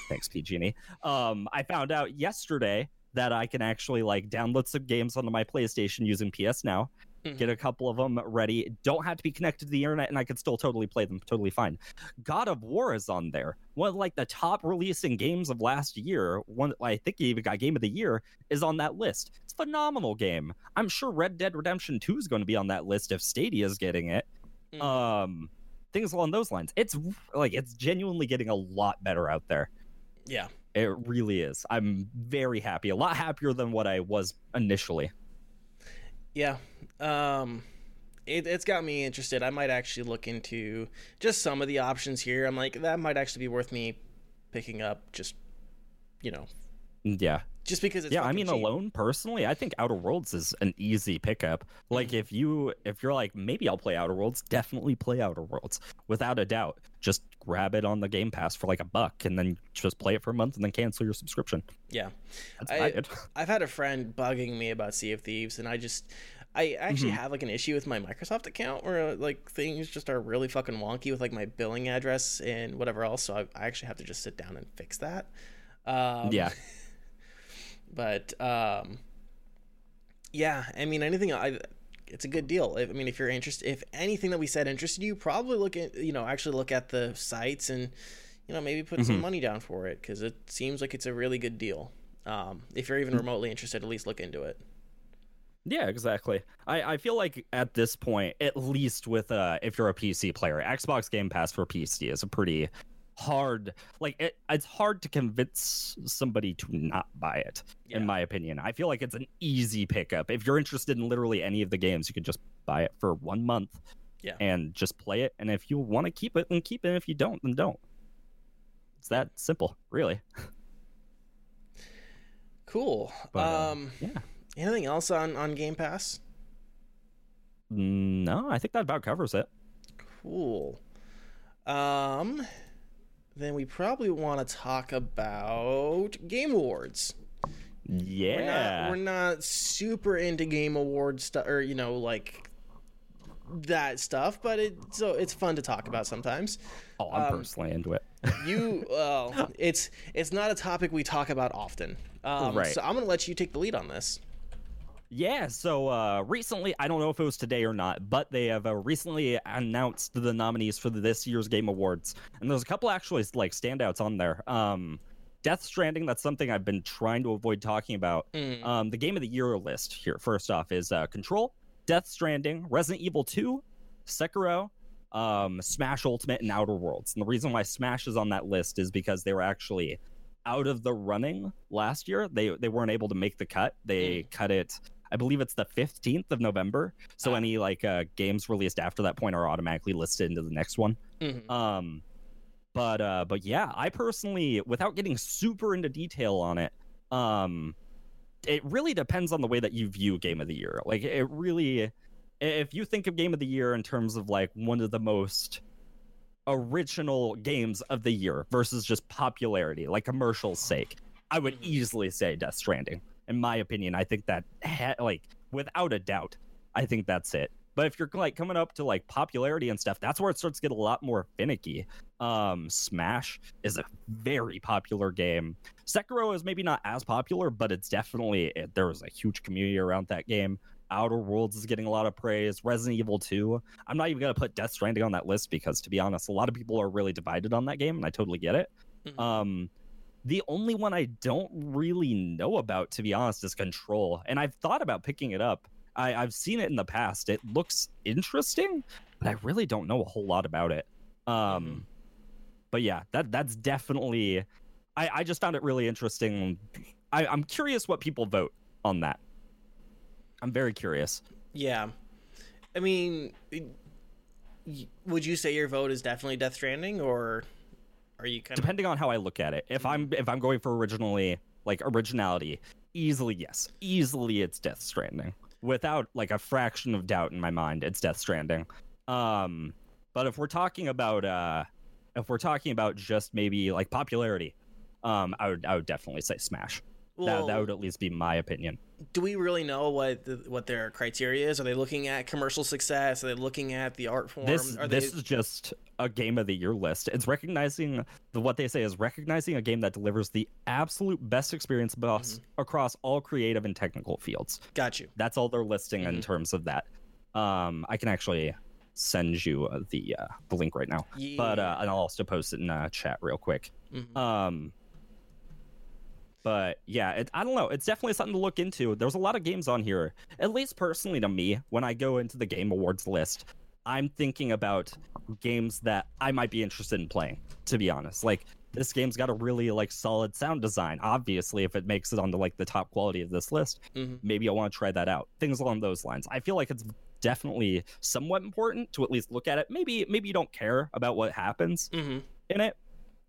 Thanks, PG&E. I found out yesterday that I can actually like download some games onto my PlayStation using PS Now, mm-hmm. get a couple of them ready, don't have to be connected to the internet, and I can still totally play them totally fine. God of War is on there. One of like the top releasing games of last year, one I think he even got Game of the Year, is on that list. It's a phenomenal game. I'm sure Red Dead Redemption 2 is going to be on that list if Stadia is getting it. Mm-hmm. Things along those lines. It's like it's genuinely getting a lot better out there. Yeah. It really is. I'm very happy. A lot happier than what I was initially. Yeah. It's got me interested. I might actually look into just some of the options here. I'm like, that might actually be worth me picking up just, you know. Yeah. Just because it's fucking cheap. Alone, personally, I think Outer Worlds is an easy pickup. Like, mm-hmm. if you're like, maybe I'll play Outer Worlds, definitely play Outer Worlds. Without a doubt. Just grab it on the Game Pass for like $1 and then just play it for a month and then cancel your subscription. Yeah. I've had a friend bugging me about Sea of Thieves, and I actually mm-hmm. have like an issue with my Microsoft account where like things just are really fucking wonky with like my billing address and whatever else. So I actually have to just sit down and fix that. Yeah. But, anything, it's a good deal. I mean, if you're interested, if anything that we said interested you, probably look at the sites and, maybe put mm-hmm. some money down for it. 'Cause it seems like it's a really good deal. If you're even remotely interested, at least look into it. Yeah, exactly. I feel like at this point, at least with, if you're a PC player, Xbox Game Pass for PC is a pretty hard, like it's hard to convince somebody to not buy it, yeah. in my opinion. I feel like it's an easy pickup. If you're interested in literally any of the games, you could just buy it for 1 month, yeah. and just play it. And if you want to keep it, then keep it. If you don't, then don't. It's that simple, really. Cool. But, yeah. Anything else on Game Pass? No, I think that about covers it. Cool. Then we probably want to talk about Game Awards. Yeah. We're not super into Game Awards stuff, or, like that stuff, but it's fun to talk about sometimes. Oh, I'm personally into it. It's not a topic we talk about often. Right. So I'm going to let you take the lead on this. Yeah, so recently, I don't know if it was today or not, but they have recently announced the nominees for this year's Game Awards. And there's a couple actually like standouts on there. Death Stranding, that's something I've been trying to avoid talking about. The Game of the Year list here, first off, is Control, Death Stranding, Resident Evil 2, Sekiro, Smash Ultimate, and Outer Worlds. And the reason why Smash is on that list is because they were actually out of the running last year. They weren't able to make the cut. They cut it, I believe it's the 15th of November. So any games released after that point are automatically listed into the next one. Mm-hmm. But yeah, I personally, without getting super into detail on it, it really depends on the way that you view Game of the Year. Like it really, if you think of Game of the Year in terms of like one of the most original games of the year versus just popularity, like commercials' sake, I would easily say Death Stranding. In my opinion, I think that, without a doubt, I think that's it. But if you're, coming up to, popularity and stuff, that's where it starts to get a lot more finicky. Smash is a very popular game. Sekiro is maybe not as popular, but it's definitely... there was a huge community around that game. Outer Worlds is getting a lot of praise. Resident Evil 2. I'm not even going to put Death Stranding on that list because, to be honest, a lot of people are really divided on that game, and I totally get it. Mm-hmm. The only one I don't really know about, to be honest, is Control. And I've thought about picking it up. I've seen it in the past. It looks interesting, but I really don't know a whole lot about it. But yeah, that's definitely... I just found it really interesting I'm curious what people vote on that. I'm very curious. Yeah. I mean, would you say your vote is definitely Death Stranding, or are you kind of... Depending on how I look at it. If I'm going for originality, easily yes. Easily it's Death Stranding. Without like a fraction of doubt in my mind, it's Death Stranding. But if we're talking about just maybe like popularity, I would definitely say Smash. Well, that would at least be my opinion. Do we really know what their criteria is? Are they looking at commercial success? Are they looking at the art form? This is just a game of the year list. It's recognizing what they say is recognizing a game that delivers the absolute best experience across all creative and technical fields. Got you. That's all they're listing in terms of that. I can actually send you the link right now, but and I'll also post it in chat real quick. Mm-hmm. But yeah, I don't know. It's definitely something to look into. There's a lot of games on here. At least personally to me, when I go into the Game Awards list, I'm thinking about games that I might be interested in playing, to be honest. Like, this game's got a really like solid sound design. Obviously, if it makes it onto like the top quality of this list, maybe I want to try that out. Things along those lines. I feel like it's definitely somewhat important to at least look at it. Maybe you don't care about what happens in it.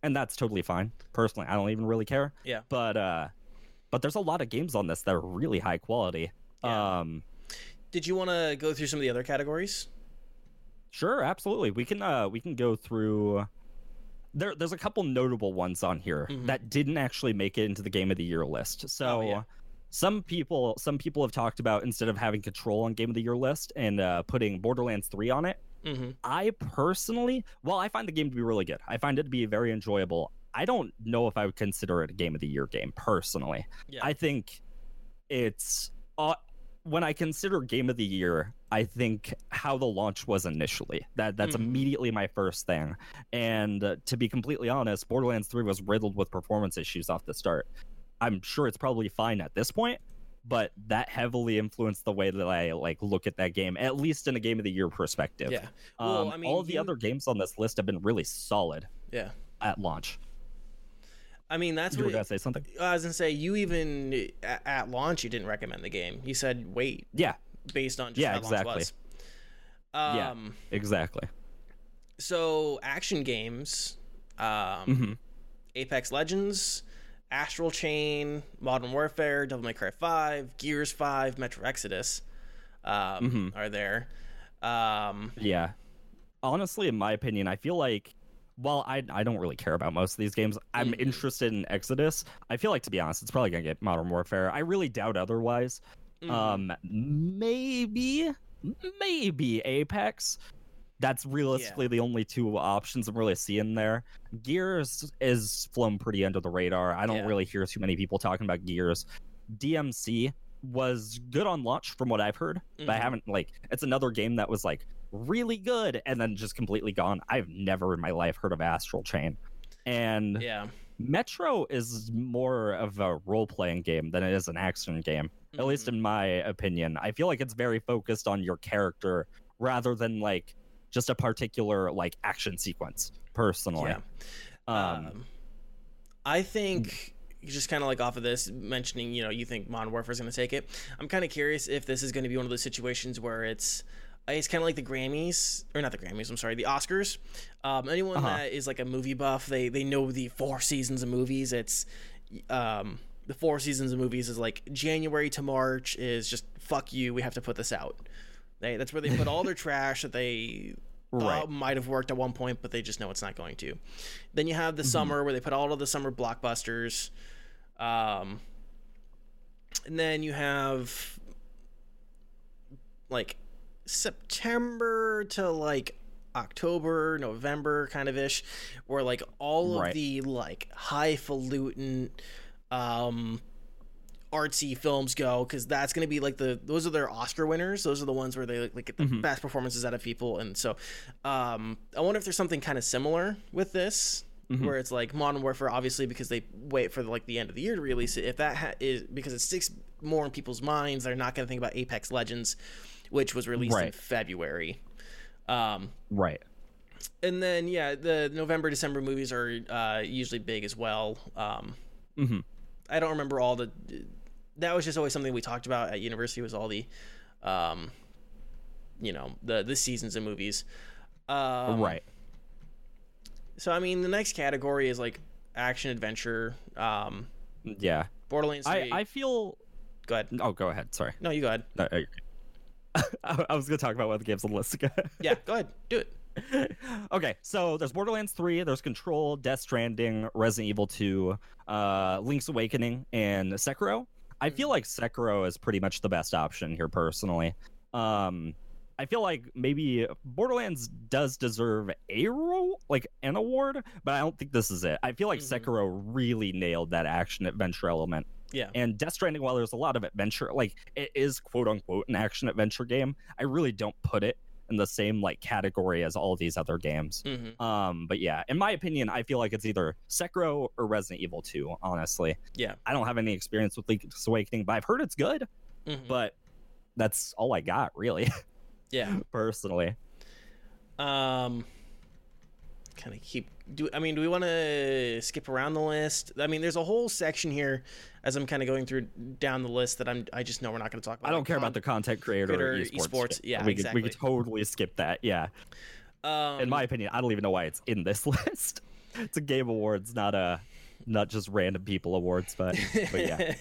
And that's totally fine. Personally, I don't even really care. Yeah. But there's a lot of games on this that are really high quality. Yeah. Did you want to go through some of the other categories? Sure, absolutely. We can go through. There's a couple notable ones on here that didn't actually make it into the Game of the Year list. So some people have talked about, instead of having Control on Game of the Year list and putting Borderlands 3 on it. I personally, I find the game to be really good. I find it to be very enjoyable. I don't know if I would consider it a Game of the Year game, personally. Yeah. I think it's... when I consider Game of the Year, I think how the launch was initially. That's immediately my first thing. And to be completely honest, Borderlands 3 was riddled with performance issues off the start. I'm sure it's probably fine at this point, but that heavily influenced the way that I like look at that game, at least in a Game of the Year perspective. Yeah. Well, I mean, all of the other games on this list have been really solid. Yeah. At launch. I mean, that's what you were gonna say something. I was gonna say, you even at launch you didn't recommend the game. You said wait. Yeah. Based on just how exactly. Launch was. Yeah. Exactly. So action games, Apex Legends, Astral Chain, Modern Warfare, Devil May Cry 5, Gears 5, Metro Exodus are there. Honestly, in my opinion, I feel like, while I don't really care about most of these games, I'm interested in Exodus. I feel like, to be honest, it's probably going to get Modern Warfare. I really doubt otherwise. Maybe Apex. That's realistically the only two options I'm really seeing there. Gears is flown pretty under the radar. I don't really hear too many people talking about Gears. DMC was good on launch from what I've heard, but I haven't, like, it's another game that was, like, really good and then just completely gone. I've never in my life heard of Astral Chain. And Metro is more of a role-playing game than it is an action game, at least in my opinion. I feel like it's very focused on your character rather than, like, just a particular like action sequence, personally. I think just kind of like off of this mentioning, you know, you think Modern Warfare is going to take it. I'm kind of curious if this is going to be one of those situations where it's kind of like the Grammys, or not the Grammys, I'm sorry, the Oscars. Anyone that is like a movie buff, they know the 4 seasons of movies. It's the 4 seasons of movies is like January to March is just fuck you, we have to put this out. That's where they put all their trash that they might have worked at one point, but they just know it's not going to. Then you have the summer where they put all of the summer blockbusters. And then you have like September to like October, November kind of ish, where like all of the like highfalutin artsy films go, because that's going to be like those are their Oscar winners. Those are the ones where they like get the best performances out of people. And so I wonder if there's something kind of similar with this, where it's like Modern Warfare, obviously, because they wait for like the end of the year to release it. If that is because it sticks more in people's minds, they're not going to think about Apex Legends, which was released in February. And then the November, December movies are usually big as well. I don't remember all the, that was just always something we talked about at university, was all the, you know, the seasons of movies. Right. So, I mean, the next category is like action adventure. Yeah. Borderlands 3. I feel. Go ahead. Oh, go ahead. Sorry. No, you go ahead. No, I was going to talk about what the games on the list. Yeah, go ahead. Do it. Okay, so there's Borderlands 3, there's Control, Death Stranding, Resident Evil 2, Link's Awakening, and Sekiro. I feel like Sekiro is pretty much the best option here, personally. I feel like maybe Borderlands does deserve a role, like an award, but I don't think this is it. I feel like Sekiro really nailed that action-adventure element. Yeah. And Death Stranding, while there's a lot of adventure, like, it is quote-unquote an action-adventure game, I really don't put it in the same like category as all these other games. But yeah, in my opinion, I feel like it's either Sekiro or Resident Evil 2, honestly. Yeah. I don't have any experience with Link's Awakening, but I've heard it's good. But that's all I got, really. Yeah. Personally. Kind of keep... do we want to skip around the list? I mean, there's a whole section here as I'm kind of going through down the list that I just know we're not going to talk about. I don't care about the content creator esports. Yeah, exactly. We could totally skip that. Yeah. In my opinion, I don't even know why it's in this list. It's a Game Awards, not just random people awards, but yeah.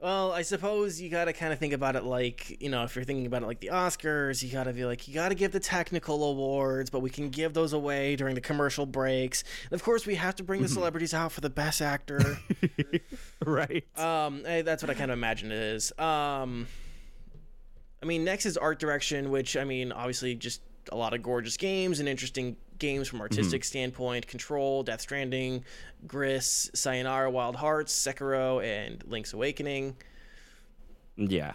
Well, I suppose you got to kind of think about it like, you know, if you're thinking about it like the Oscars, you got to be like, you got to give the technical awards, but we can give those away during the commercial breaks. And of course, we have to bring the celebrities out for the best actor. Right. That's what I kind of imagine it is. I mean, next is art direction, which, I mean, obviously just a lot of gorgeous games and interesting games from artistic standpoint. Control, Death Stranding, Gris, Sayonara Wild Hearts, Sekiro, and Link's Awakening. Yeah.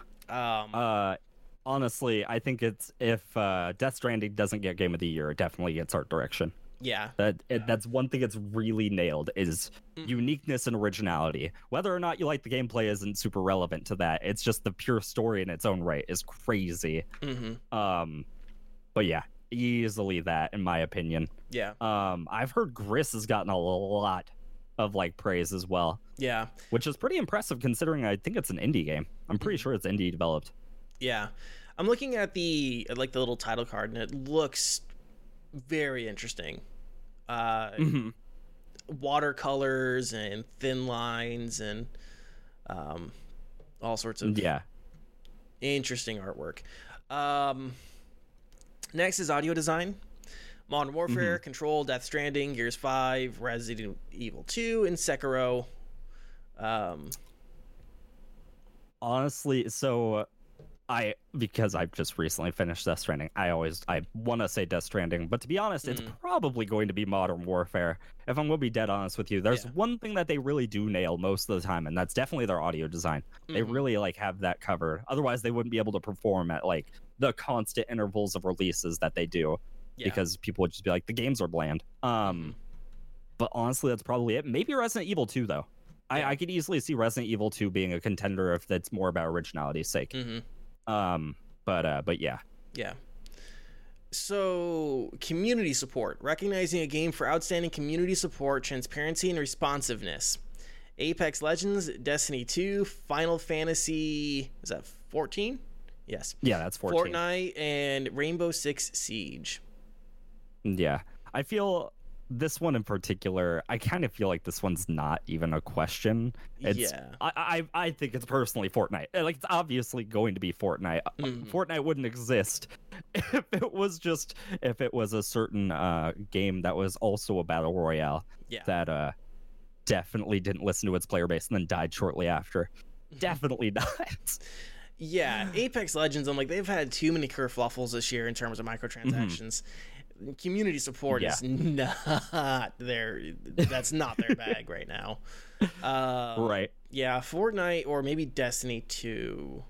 Honestly, I think it's, if Death Stranding doesn't get Game of the Year, it definitely gets art direction. Yeah. That's one thing it's really nailed, is uniqueness and originality. Whether or not you like the gameplay isn't super relevant to that. It's just the pure story in its own right is crazy. But yeah, easily that, in my opinion. Yeah. I've heard Gris has gotten a lot of like praise as well. Yeah. Which is pretty impressive considering I think it's an indie game. I'm pretty sure it's indie developed. Yeah. I'm looking at the little title card, and it looks very interesting. Watercolors and thin lines and all sorts of interesting artwork. Next is audio design. Modern Warfare, Control, Death Stranding, Gears 5, Resident Evil 2, and Sekiro. Honestly, so because I've just recently finished Death Stranding, I want to say Death Stranding, but to be honest, it's probably going to be Modern Warfare. If I'm going to be dead honest with you, there's one thing that they really do nail most of the time, and that's definitely their audio design. They really like have that covered. Otherwise, they wouldn't be able to perform at like the constant intervals of releases that they do, because people would just be like, the games are bland. But honestly, that's probably it. Maybe Resident Evil 2, though. I could easily see Resident Evil 2 being a contender if that's more about originality's sake. But yeah. Yeah. So, community support. Recognizing a game for outstanding community support, transparency, and responsiveness. Apex Legends, Destiny 2, Final Fantasy... Is that 14? Yes. Yeah, that's 14. Fortnite and Rainbow Six Siege. Yeah. I feel this one in particular, I kind of feel like this one's not even a question. I think it's personally Fortnite. Like, it's obviously going to be Fortnite. Fortnite wouldn't exist if it was a certain game that was also a battle royale that definitely didn't listen to its player base and then died shortly after. Definitely not. Yeah, Apex Legends, I'm like, they've had too many kerfluffles this year in terms of microtransactions. Community support is not their... That's not their bag right now. Right. Yeah, Fortnite or maybe Destiny 2.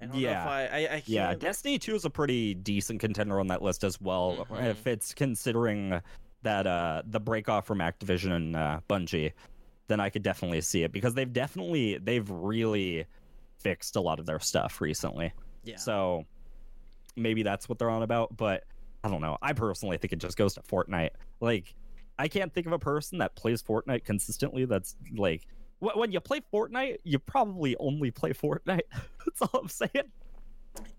I don't know if I can't... Yeah, Destiny 2 is a pretty decent contender on that list as well, if it's considering that the breakoff from Activision and Bungie, then I could definitely see it, because they've really... fixed a lot of their stuff recently. Yeah. So maybe that's what they're on about, but I don't know. I personally think it just goes to Fortnite. Like, I can't think of a person that plays Fortnite consistently that's like when you play Fortnite, you probably only play Fortnite. That's all I'm saying.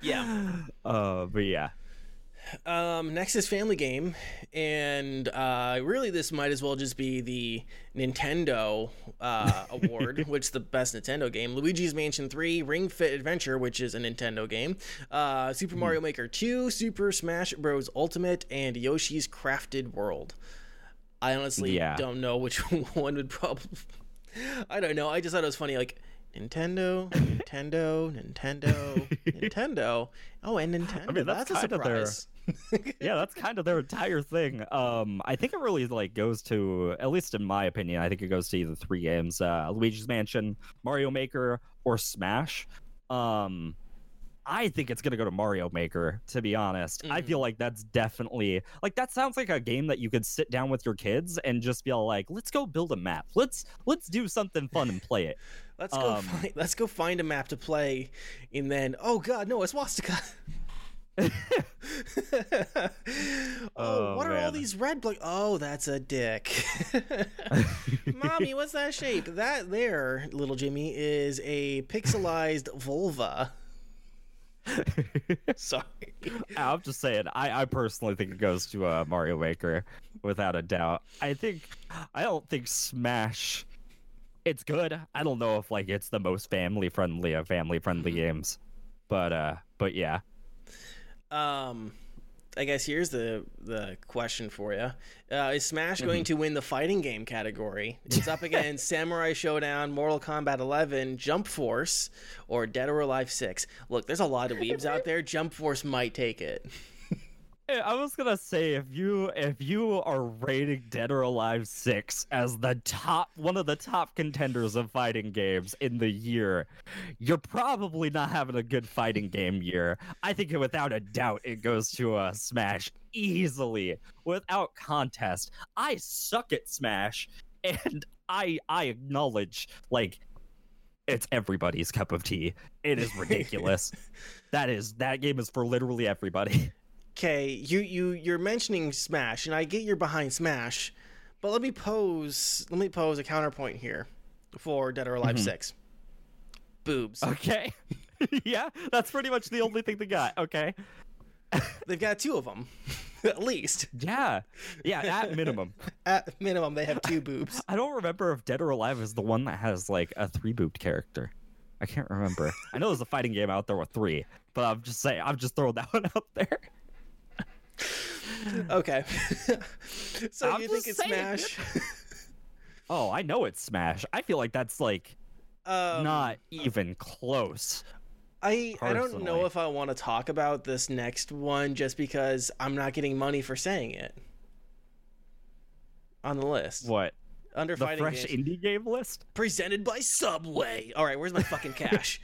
Yeah. But yeah. Next is Family Game, and really this might as well just be the Nintendo award, which is the best Nintendo game. Luigi's Mansion 3, Ring Fit Adventure, which is a Nintendo game, Super Mario Maker 2, Super Smash Bros. Ultimate, and Yoshi's Crafted World. I honestly don't know which one would probably... I don't know. I just thought it was funny, like... Nintendo. Oh, and Nintendo. I mean, that's kind of their. Yeah, that's kind of their entire thing. I think it really like goes to, at least in my opinion, I think it goes to either three games: Luigi's Mansion, Mario Maker, or Smash. I think it's gonna go to Mario Maker. To be honest, I feel like that's definitely like that sounds like a game that you could sit down with your kids and just be all like, "Let's go build a map. Let's do something fun and play it." Let's go find a map to play, and then oh god, no, a swastika. What are all these red blocks? Oh, that's a dick. Mommy, what's that shape? That there, little Jimmy, is a pixelized vulva. Sorry, I'm just saying I personally think it goes to Mario Maker without a doubt. I don't think Smash, it's good. I don't know if like it's the most family-friendly of family-friendly games, but yeah. I guess here's the question for you. Is Smash going to win the fighting game category? It's up against Samurai Showdown, Mortal Kombat 11, Jump Force, or Dead or Alive 6. Look, there's a lot of weebs out there. Jump Force might take it. I was going to say, if you are rating Dead or Alive 6 as one of the top contenders of fighting games in the year, you're probably not having a good fighting game year. I think without a doubt it goes to Smash easily, without contest. I suck at Smash, and I acknowledge, like, it's everybody's cup of tea. It is ridiculous. That game is for literally everybody. Okay, you're mentioning Smash, and I get you're behind Smash, but let me pose a counterpoint here for Dead or Alive 6. Boobs. Okay. Yeah, that's pretty much the only thing they got. Okay. They've got two of them, at least. Yeah. Yeah, at minimum. At minimum, they have two boobs. I don't remember if Dead or Alive is the one that has, like, a three-boobed character. I can't remember. I know there's a fighting game out there with three, but I'm just saying, I'm just throwing that one out there. Okay. So I'm you think it's saying. Smash? Oh, I know it's Smash. I feel like that's like not even close. I don't know if I want to talk about this next one just because I'm not getting money for saying it on the list. What? Under the fresh games. Indie game list presented by Subway. All right, where's my fucking cash?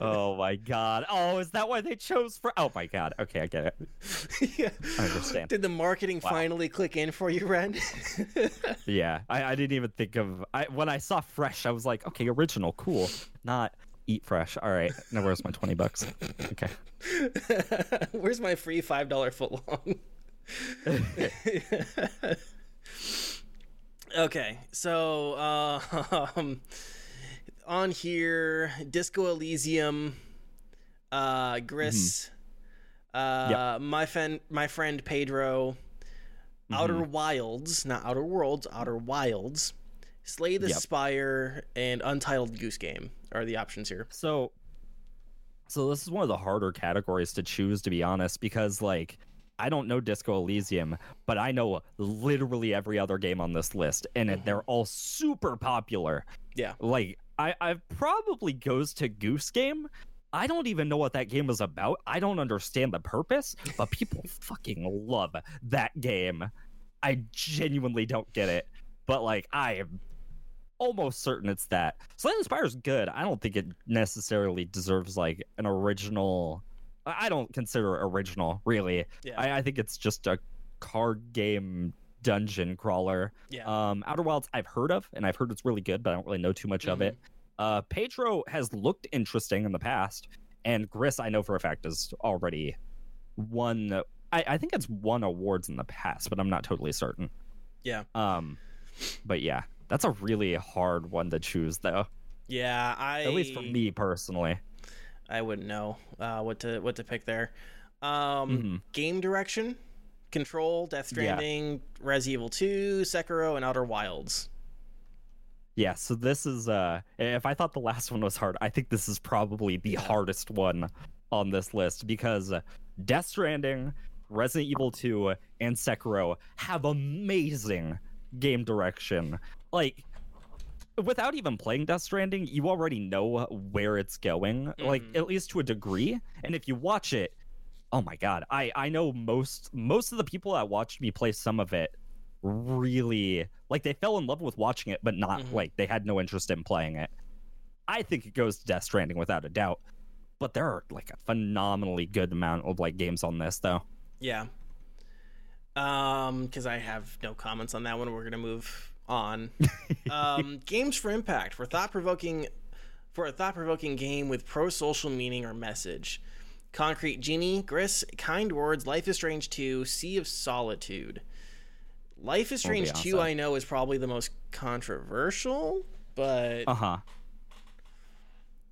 Oh my god. Oh, is that why they chose for oh my god. Okay, I get it. Yeah. I understand. Did the marketing finally click in for you, Ren? Yeah. I didn't even think of when I saw fresh, I was like, okay, original, cool. Not eat fresh. All right. Now where's my $20? Okay. Where's my free $5 footlong? Okay, so on here, Disco Elysium, Gris, yep. my friend Pedro, Outer Wilds, not Outer Worlds, Outer Wilds, Slay the Spire, and Untitled Goose Game are the options here. So this is one of the harder categories to choose, to be honest, because like I don't know Disco Elysium, but I know literally every other game on this list, and they're all super popular. Yeah. Like, I probably goes to Goose Game. I don't even know what that game is about. I don't understand the purpose, but people fucking love that game. I genuinely don't get it, but, like, I am almost certain it's that. Slay the Spire is good. I don't think it necessarily deserves, like, an original... I don't consider it original, really. Yeah. I think it's just a card game dungeon crawler. Yeah. Outer Wilds I've heard of, and I've heard it's really good, but I don't really know too much of it. Pedro has looked interesting in the past, and Gris, I know for a fact, is already won... I think it's won awards in the past, but I'm not totally certain. Yeah. But yeah, that's a really hard one to choose, though. Yeah, at least for me personally, I wouldn't know what to pick there. Game direction, Control, Death Stranding, Resident Evil 2, Sekiro, and Outer Wilds. Yeah, so this is if I thought the last one was hard, I think this is probably the hardest one on this list, because Death Stranding, Resident Evil 2, and Sekiro have amazing game direction. Like, without even playing Death Stranding, you already know where it's going, like, at least to a degree. And if you watch it, oh my god, I know most of the people that watched me play some of it really, like, they fell in love with watching it, but not like they had no interest in playing it. I think it goes to Death Stranding without a doubt, but there are like a phenomenally good amount of like games on this, though. Yeah. Because I have no comments on that one. We're gonna move on. Games for impact, for a thought-provoking game with pro-social meaning or message. Concrete Genie, Gris, Kind Words, Life is Strange 2, Sea of Solitude. Life is Strange 2, I know, is probably the most controversial, but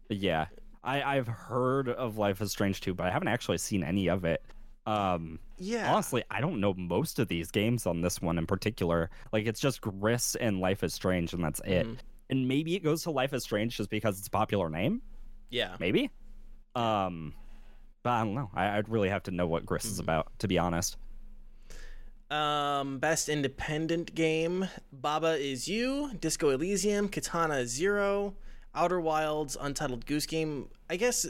yeah, I've heard of Life is Strange 2, but I haven't actually seen any of it. Honestly, I don't know most of these games on this one in particular. Like, it's just Gris and Life is Strange, and that's it. And maybe it goes to Life is Strange just because it's a popular name. Yeah, maybe. But I don't know. I'd really have to know what Gris is about, to be honest. Best independent game: Baba Is You, Disco Elysium, Katana Zero, Outer Wilds, Untitled Goose Game. I guess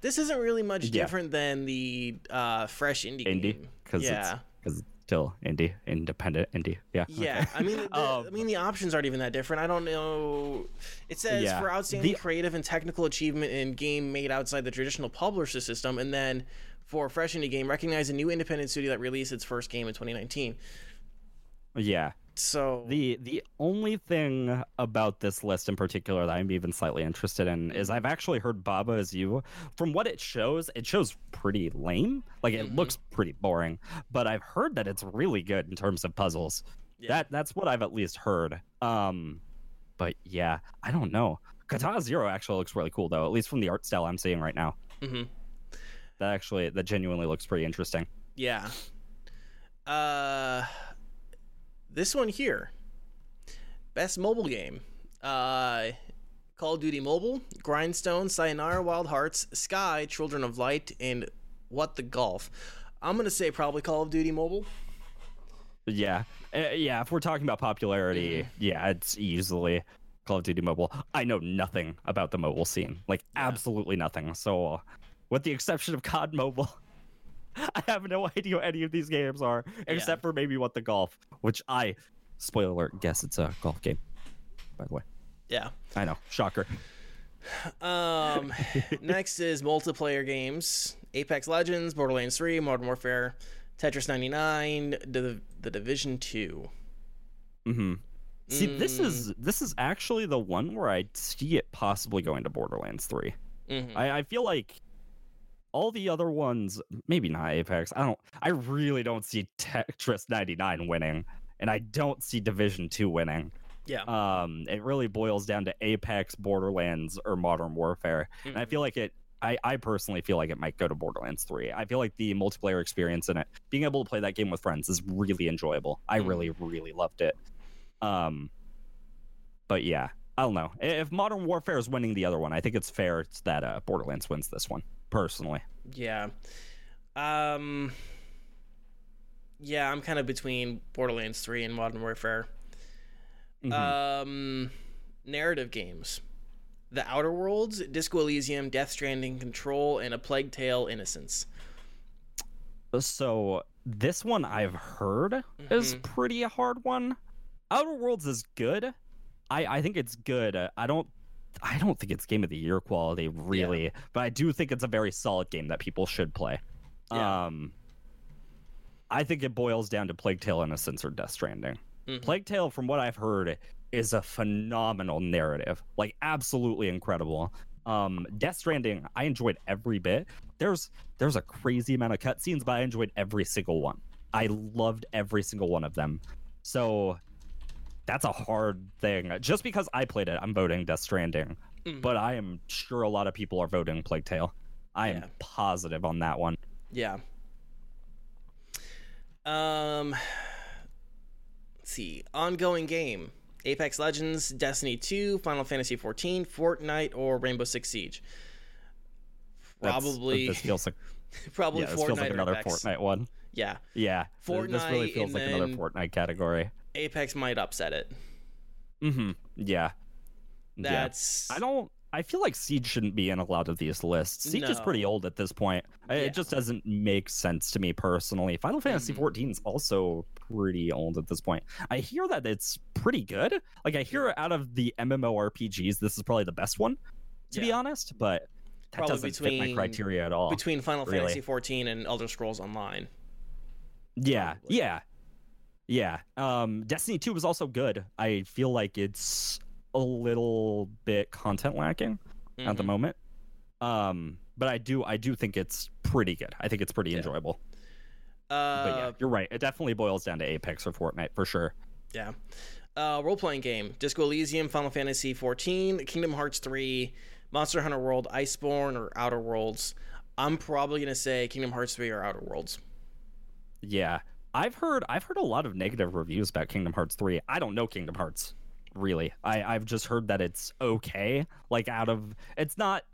this isn't really much different than the fresh indie game. Because it's still indie, independent indie. Yeah. Yeah. Okay. I mean, the options aren't even that different. I don't know. It says for outstanding creative and technical achievement in game made outside the traditional publisher system, and then for fresh indie game, recognize a new independent studio that released its first game in 2019. Yeah. So the only thing about this list in particular that I'm even slightly interested in is I've actually heard Baba Is You. From what it shows pretty lame. Like, it looks pretty boring, but I've heard that it's really good in terms of puzzles. Yeah. That's what I've at least heard. But yeah, I don't know. Katana Zero actually looks really cool, though, at least from the art style I'm seeing right now. That genuinely looks pretty interesting. Yeah. This one here, best mobile game, Call of Duty Mobile, Grindstone, Sayonara Wild Hearts, Sky, Children of Light, and What the Golf. I'm gonna say probably Call of Duty Mobile. Yeah, if we're talking about popularity, it's easily Call of Duty Mobile. I know nothing about the mobile scene, like absolutely nothing. So, with the exception of COD Mobile, I have no idea what any of these games are, except for maybe What the Golf, which I, spoiler alert, guess it's a golf game, by the way. Yeah. I know. Shocker. Next is multiplayer games. Apex Legends, Borderlands 3, Modern Warfare, Tetris 99, The Division 2. See, this is actually the one where I see it possibly going to Borderlands 3. I feel like all the other ones, maybe not Apex. I really don't see Tetris 99 winning, and I don't see Division 2 winning. Yeah. It really boils down to Apex, Borderlands, or Modern Warfare. And I feel like I personally feel like it might go to Borderlands 3. I feel like the multiplayer experience in it, being able to play that game with friends, is really enjoyable. I really, really loved it. But yeah, I don't know. If Modern Warfare is winning the other one, I think it's fair that Borderlands wins this one, personally. Yeah. I'm kind of between Borderlands 3 and Modern Warfare. Narrative games: The Outer Worlds, Disco Elysium, Death Stranding, Control, and A Plague Tale: Innocence. So this one I've heard is pretty hard one. Outer Worlds is good. I think it's good. I don't think it's game of the year quality, really, but I do think it's a very solid game that people should play. Yeah. I think it boils down to Plague Tale: Innocence or Death Stranding. Plague Tale, from what I've heard, is a phenomenal narrative, like absolutely incredible. Death Stranding, I enjoyed every bit. There's a crazy amount of cutscenes, but I enjoyed every single one. I loved every single one of them. So that's a hard thing. Just because I played it, I'm voting Death Stranding. Mm. But I am sure a lot of people are voting Plague Tale. I am positive on that one. Yeah. Let's see. Ongoing game. Apex Legends, Destiny 2, Final Fantasy 14, Fortnite, or Rainbow Six Siege. Probably. This feels like, probably Fortnite. This feels like another Apex. Fortnite one. Yeah. Yeah. Fortnite. This really feels like another Fortnite category. Apex might upset it. Mm-hmm. Yeah. That's. Yeah. I feel like Siege shouldn't be in a lot of these lists. Siege is pretty old at this point. It just doesn't make sense to me personally. Final Fantasy 14 is also pretty old at this point. I hear that it's pretty good. Like, I hear out of the MMORPGs, this is probably the best one, to be honest, but that probably doesn't fit my criteria at all. Between Final Fantasy 14 and Elder Scrolls Online. Yeah, probably. Yeah. Destiny 2 was also good. I feel like it's a little bit content lacking at the moment, but I do think it's pretty good. I think it's pretty enjoyable. But yeah, you're right. It definitely boils down to Apex or Fortnite for sure. Yeah. Role-playing game: Disco Elysium, Final Fantasy 14, Kingdom Hearts 3, Monster Hunter World, Iceborne, or Outer Worlds. I'm probably gonna say Kingdom Hearts 3 or Outer Worlds. Yeah, I've heard a lot of negative reviews about Kingdom Hearts 3. I don't know Kingdom Hearts. Really, I've just heard that it's okay. Like, it's not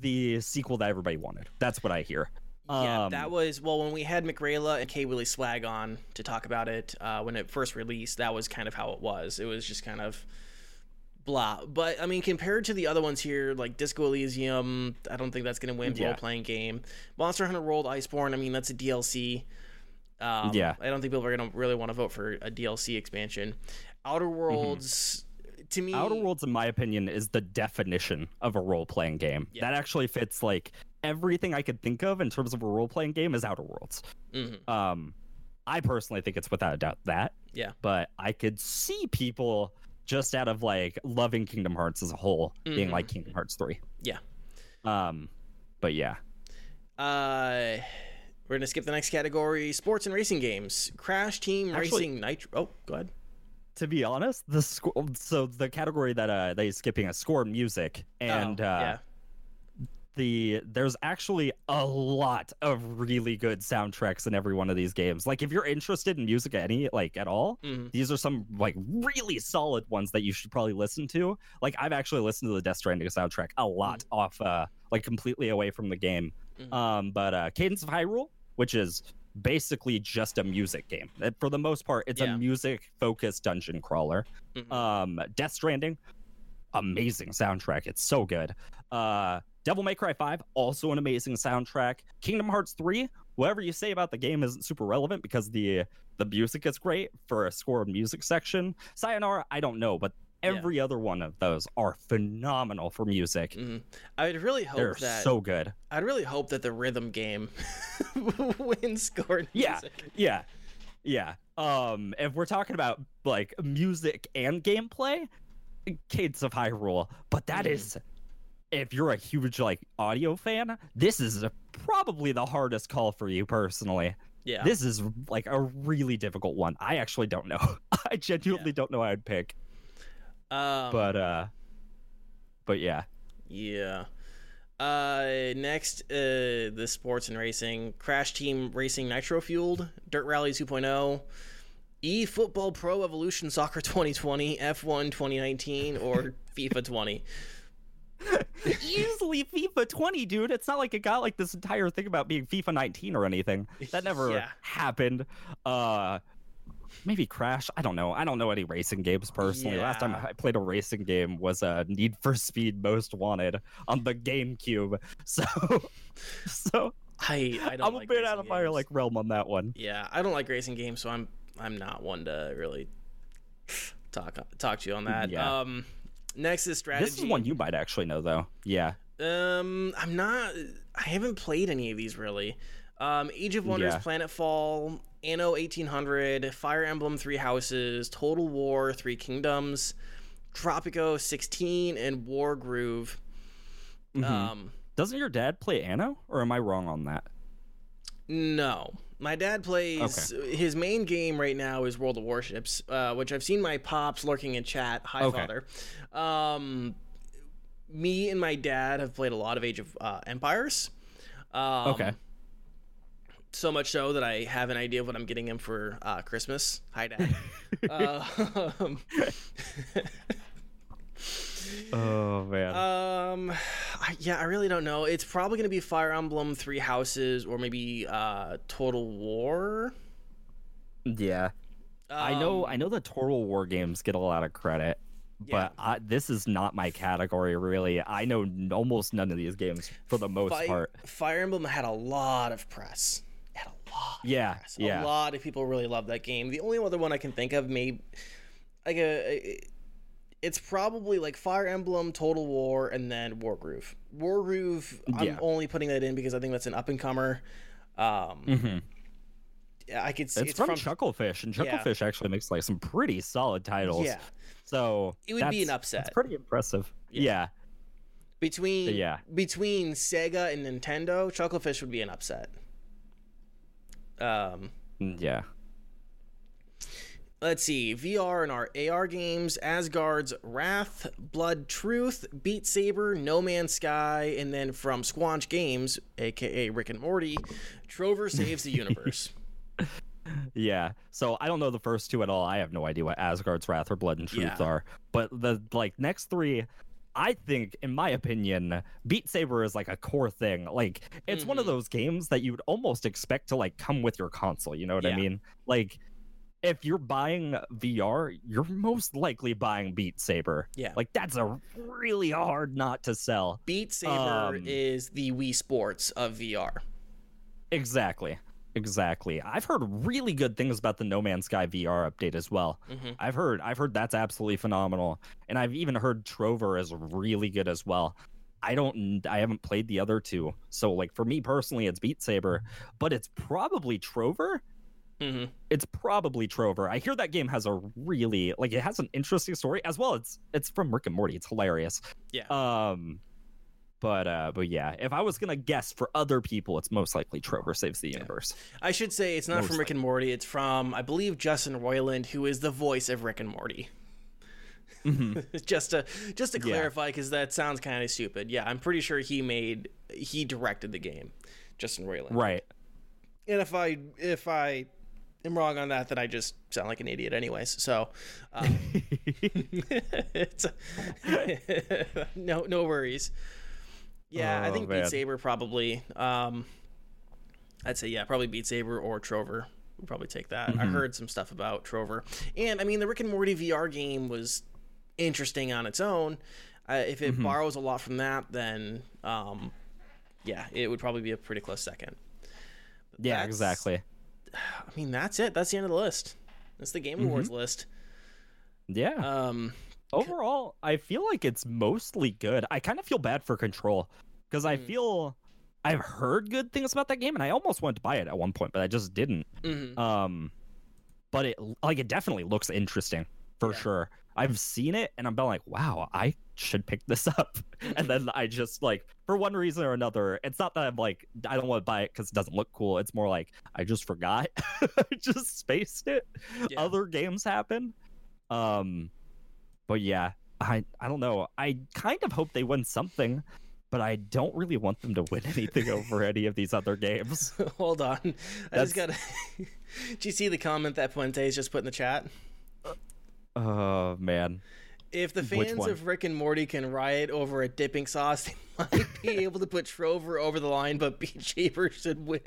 the sequel that everybody wanted. That's what I hear. Yeah, that was when we had McRayla and K. Willie Swag on to talk about it when it first released. That was kind of how it was. It was just kind of blah. But I mean, compared to the other ones here, like Disco Elysium, I don't think that's going to win role playing game. Monster Hunter World, Iceborne. I mean, that's a DLC. I don't think people are going to really want to vote for a DLC expansion. Outer Worlds, to me... Outer Worlds, in my opinion, is the definition of a role-playing game. Yeah. That actually fits, like, everything I could think of in terms of a role-playing game is Outer Worlds. Mm-hmm. I personally think it's without a doubt that. Yeah. But I could see people, just out of, like, loving Kingdom Hearts as a whole, being like Kingdom Hearts 3. Yeah. But yeah. We're going to skip the next category, sports and racing games. Crash Team Racing Nitro. Oh, go ahead. To be honest, the category that they're skipping is score music. And there's actually a lot of really good soundtracks in every one of these games. Like, if you're interested in music at all, these are some, like, really solid ones that you should probably listen to. Like, I've actually listened to the Death Stranding soundtrack a lot off, like, completely away from the game. But Cadence of Hyrule, which is basically just a music game. For the most part, it's a music-focused dungeon crawler. Death Stranding, amazing soundtrack. It's so good. Devil May Cry 5, also an amazing soundtrack. Kingdom Hearts 3, whatever you say about the game isn't super relevant because the music is great for a score music section. Sayonara, I don't know, but every other one of those are phenomenal for music. I'd really hope they're so good. I'd really hope that the rhythm game wins scored music. Yeah. If we're talking about, like, music and gameplay, Cadence of Hyrule. But that is, if you're a huge, like, audio fan, this is probably the hardest call for you personally. Yeah. This is, like, a really difficult one. I actually don't know. I genuinely don't know what I'd pick. But yeah. Next, the sports and racing: Crash Team Racing Nitro Fueled, Dirt Rally 2.0, eFootball Pro Evolution Soccer 2020, F1 2019, or FIFA 20. Easily FIFA 20, dude. It's not like it got, like, this entire thing about being FIFA 19 or anything. That never happened. Maybe Crash. I don't know any racing games personally. Last time I played a racing game was Need for Speed Most Wanted on the GameCube, so I'm a bit out of my, like, realm on that one. I don't like racing games, so I'm not one to really talk to you on that. Next is strategy. This is one you might actually know, though. I haven't played any of these really. Age of Wonders, Planetfall, Anno 1800, Fire Emblem Three Houses, Total War Three Kingdoms, Tropico 16, and War Groove. Doesn't your dad play Anno, or am I wrong on that? No, My dad plays, his main game right now is World of Warships, which I've seen my pops lurking in chat. Hi, Father. Me and my dad have played a lot of Age of Empires. So much so that I have an idea of what I'm getting him for Christmas. Hi, Dad. Oh, man. I really don't know. It's probably going to be Fire Emblem Three Houses or maybe Total War. Yeah. I know the Total War games get a lot of credit, but this is not my category, really. I know almost none of these games for the most part. Fire Emblem had a lot of press. A lot of people really loved that game. The only other one I can think of, maybe, like it's probably like Fire Emblem, Total War, and then Wargroove. I'm only putting that in because I think that's an up-and-comer. I could see it's from Chucklefish, and Chucklefish actually makes like some pretty solid titles. Yeah. So it would be an upset. It's pretty impressive. Yeah. Between Sega and Nintendo, Chucklefish would be an upset. Let's see. VR and our AR games, Asgard's Wrath, Blood Truth, Beat Saber, No Man's Sky, and then from Squanch Games, a.k.a. Rick and Morty, Trover Saves the Universe. Yeah. So I don't know the first two at all. I have no idea what Asgard's Wrath or Blood and Truth are. But the next three, I think, in my opinion, Beat Saber is like a core thing. Like it's one of those games that you'd almost expect to come with your console. You know what I mean? If you're buying VR, you're most likely buying Beat Saber. Yeah. That's a really hard not to sell. Beat Saber is the Wii Sports of VR. Exactly. I've heard really good things about the No Man's Sky VR update as well. I've heard that's absolutely phenomenal. And I've even heard Trover is really good as well. I haven't played the other two. So for me personally, it's Beat Saber, but it's probably Trover. It's probably Trover. I hear that game has a really it has an interesting story as well. It's from Rick and Morty. It's hilarious. Yeah. But yeah, if I was gonna guess for other people, it's most likely Trover Saves the Universe. Yeah. I should say it's not from Rick and Morty. It's from, I believe, Justin Roiland, who is the voice of Rick and Morty. just to clarify, because that sounds kind of stupid. Yeah, I'm pretty sure he directed the game, Justin Roiland. Right. And if I I'm wrong on that, then I just sound like an idiot anyways. So no worries. Yeah, I think Beat Saber probably. I'd say, probably Beat Saber or Trover. We'll probably take that. I heard some stuff about Trover. And, I mean, the Rick and Morty VR game was interesting on its own. If it borrows a lot from that, then, it would probably be a pretty close second. Exactly. I mean, that's it. That's the end of the list. That's the Game Awards list. Yeah. Overall, I feel like it's mostly good. I kind of feel bad for Control because I feel I've heard good things about that game, and I almost wanted to buy it at one point, but I just didn't. But it it definitely looks interesting for sure. I've seen it, and I'm like, wow, I should pick this up. And then I just for one reason or another, it's not that I'm I don't want to buy it because it doesn't look cool. It's more I just forgot. I just spaced it. Yeah. Other games happen. But yeah, I don't know. I kind of hope they win something, but I don't really want them to win anything over any of these other games. Hold on. I just got to... Did you see the comment that Puente's just put in the chat? Oh, man. If the fans of Rick and Morty can riot over a dipping sauce, they might be able to put Trover over the line, but Beat Saber should win.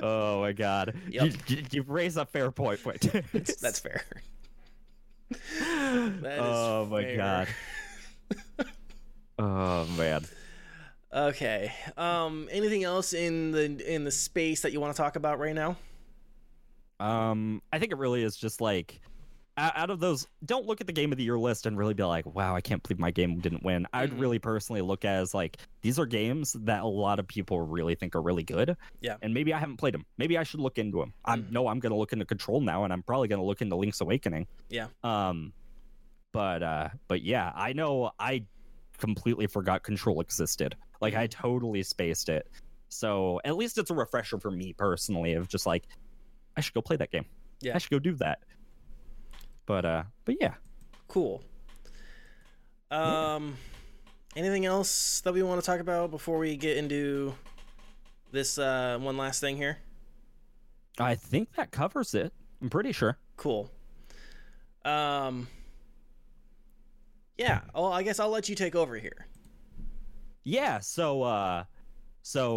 Oh, my God. Yep. You raise a fair point. That's fair. My God. Oh, man. Okay. Anything else in the space that you want to talk about right now? I think it really is just out of those, don't look at the Game of the Year list and really be like, wow, I can't believe my game didn't win. I'd really personally look at it as these are games that a lot of people really think are really good. Yeah. And maybe I haven't played them. Maybe I should look into them. I'm going to look into Control now, and I'm probably going to look into Link's Awakening. Yeah. But yeah, I know I completely forgot Control existed. I totally spaced it. So at least it's a refresher for me personally of just like, I should go play that game. Yeah, I should go do that. But yeah. Cool. Anything else that we want to talk about before we get into this one last thing here? I think that covers it. I'm pretty sure. Cool. Yeah. Well, I guess I'll let you take over here. Yeah. So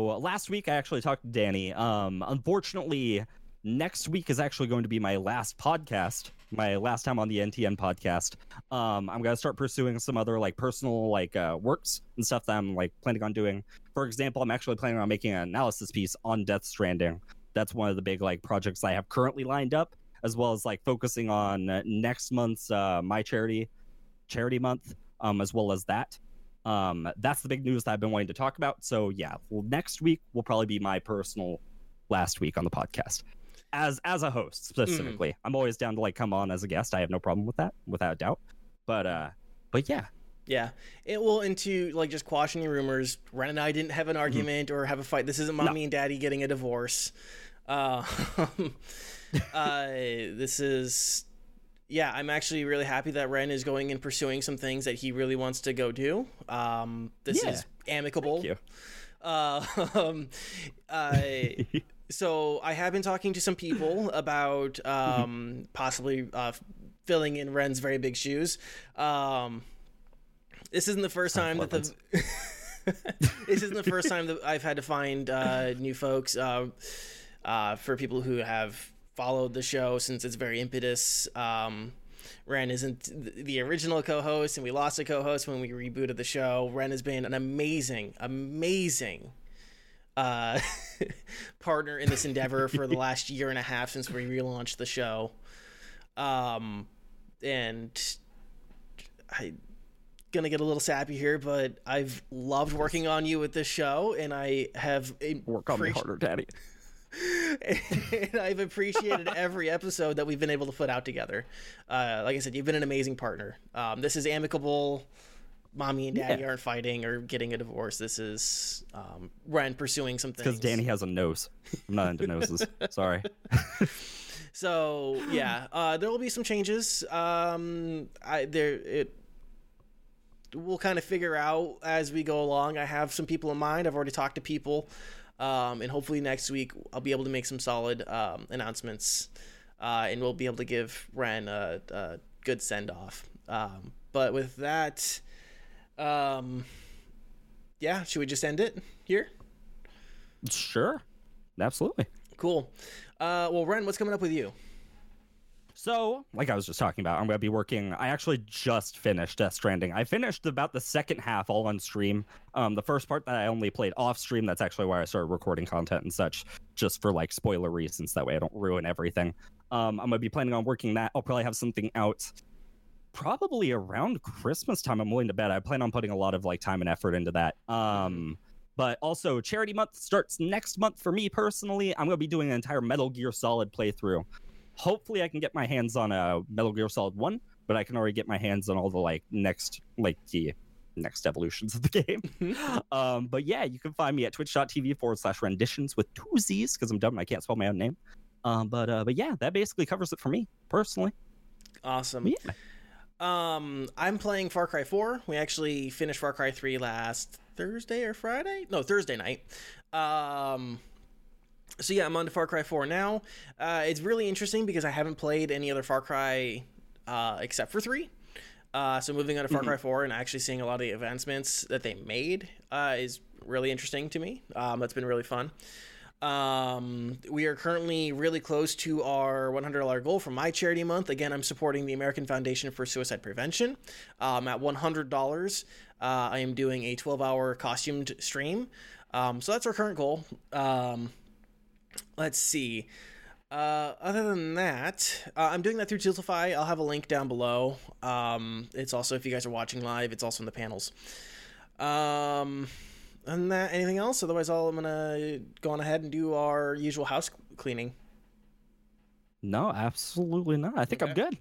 last week I actually talked to Danny. Unfortunately, next week is actually going to be my last podcast, my last time on the NTN podcast. I'm going to start pursuing some other like personal like works and stuff that I'm like planning on doing. For example, I'm actually planning on making an analysis piece on Death Stranding. That's one of the big like projects I have currently lined up, as well as like focusing on next month's my charity month, as well as that. That's the big news that I've been wanting to talk about. So yeah, well, next week will probably be my personal last week on the podcast. As a host specifically, I'm always down to like come on as a guest. I have no problem with that, without a doubt. But yeah. It will into like just quash any rumors. Ren and I didn't have an argument or have a fight. This isn't mommy and daddy getting a divorce. This is I'm actually really happy that Ren is going and pursuing some things that he really wants to go do. This is amicable. Thank you. So I have been talking to some people about possibly filling in Ren's very big shoes. This isn't the first time that this isn't the first time that I've had to find new folks for people who have followed the show since it's very impetus. Ren isn't the original co-host, and we lost a co-host when we rebooted the show. Ren has been an amazing partner in this endeavor for the last year and a half since we relaunched the show, and I'm gonna get a little sappy here, but I've loved working on you with this show, and I have work on me harder, Daddy. And I've appreciated every episode that we've been able to put out together. Like I said, you've been an amazing partner. This is amicable. Mommy and Daddy aren't fighting or getting a divorce. This is Ren pursuing some things. Because Danny has a nose. I'm not into noses. Sorry. So, yeah. There will be some changes. We'll kind of figure out as we go along. I have some people in mind. I've already talked to people. And hopefully next week I'll be able to make some solid announcements. And we'll be able to give Ren a good send-off. But with that... should we just end it here? Sure. Absolutely. Cool. Well, Ren, what's coming up with you? So, like I was just talking about, I'm going to be working. I actually just finished Death Stranding. I finished about the second half all on stream. The first part that I only played off stream, that's actually why I started recording content and such, just for like spoiler reasons. That way I don't ruin everything. I'm going to be planning on working that. I'll probably have something out probably around Christmas time, I'm willing to bet. I plan on putting a lot of like time and effort into that. But also charity month starts next month for me personally. I'm gonna be doing an entire Metal Gear Solid playthrough. Hopefully I can get my hands on a Metal Gear Solid 1, but I can already get my hands on all the like next evolutions of the game. But yeah, you can find me at twitch.tv/renditions with 2 Z's because I'm dumb and I can't spell my own name. But yeah, that basically covers it for me personally. Awesome. Yeah. I'm playing Far Cry 4. We actually finished Far Cry 3 last Thursday or Friday? No, Thursday night. So yeah, I'm on to Far Cry 4 now. It's really interesting because I haven't played any other Far Cry except for 3. So moving on to Far Cry 4 and actually seeing a lot of the advancements that they made is really interesting to me. That's been really fun. We are currently really close to our $100 goal for my charity month. Again, I'm supporting the American Foundation for Suicide Prevention. At $100, I am doing a 12-hour costumed stream. So that's our current goal. Let's see. Other than that, I'm doing that through Tiltify. I'll have a link down below. It's also, if you guys are watching live, it's also in the panels. And that, anything else? Otherwise, I'm going to go on ahead and do our usual house cleaning. No, absolutely not. I think I'm good.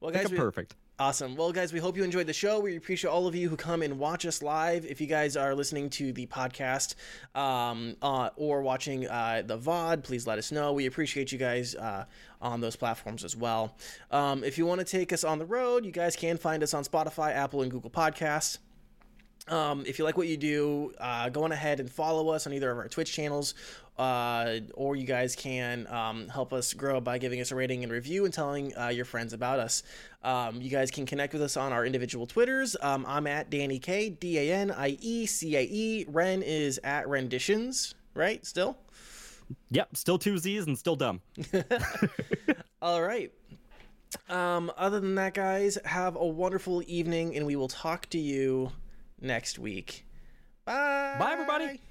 Well, guys, I'm perfect. Awesome. Well, guys, we hope you enjoyed the show. We appreciate all of you who come and watch us live. If you guys are listening to the podcast or watching the VOD, please let us know. We appreciate you guys on those platforms as well. If you want to take us on the road, you guys can find us on Spotify, Apple, and Google Podcasts. If you like what you do, go on ahead and follow us on either of our Twitch channels, or you guys can help us grow by giving us a rating and review and telling your friends about us. You guys can connect with us on our individual Twitters. I'm at Danny K, DaniieCae. Ren is at Renditions, right? Still? Yep, still two Z's and still dumb. All right. Other than that, guys, have a wonderful evening, and we will talk to you next week. Bye everybody.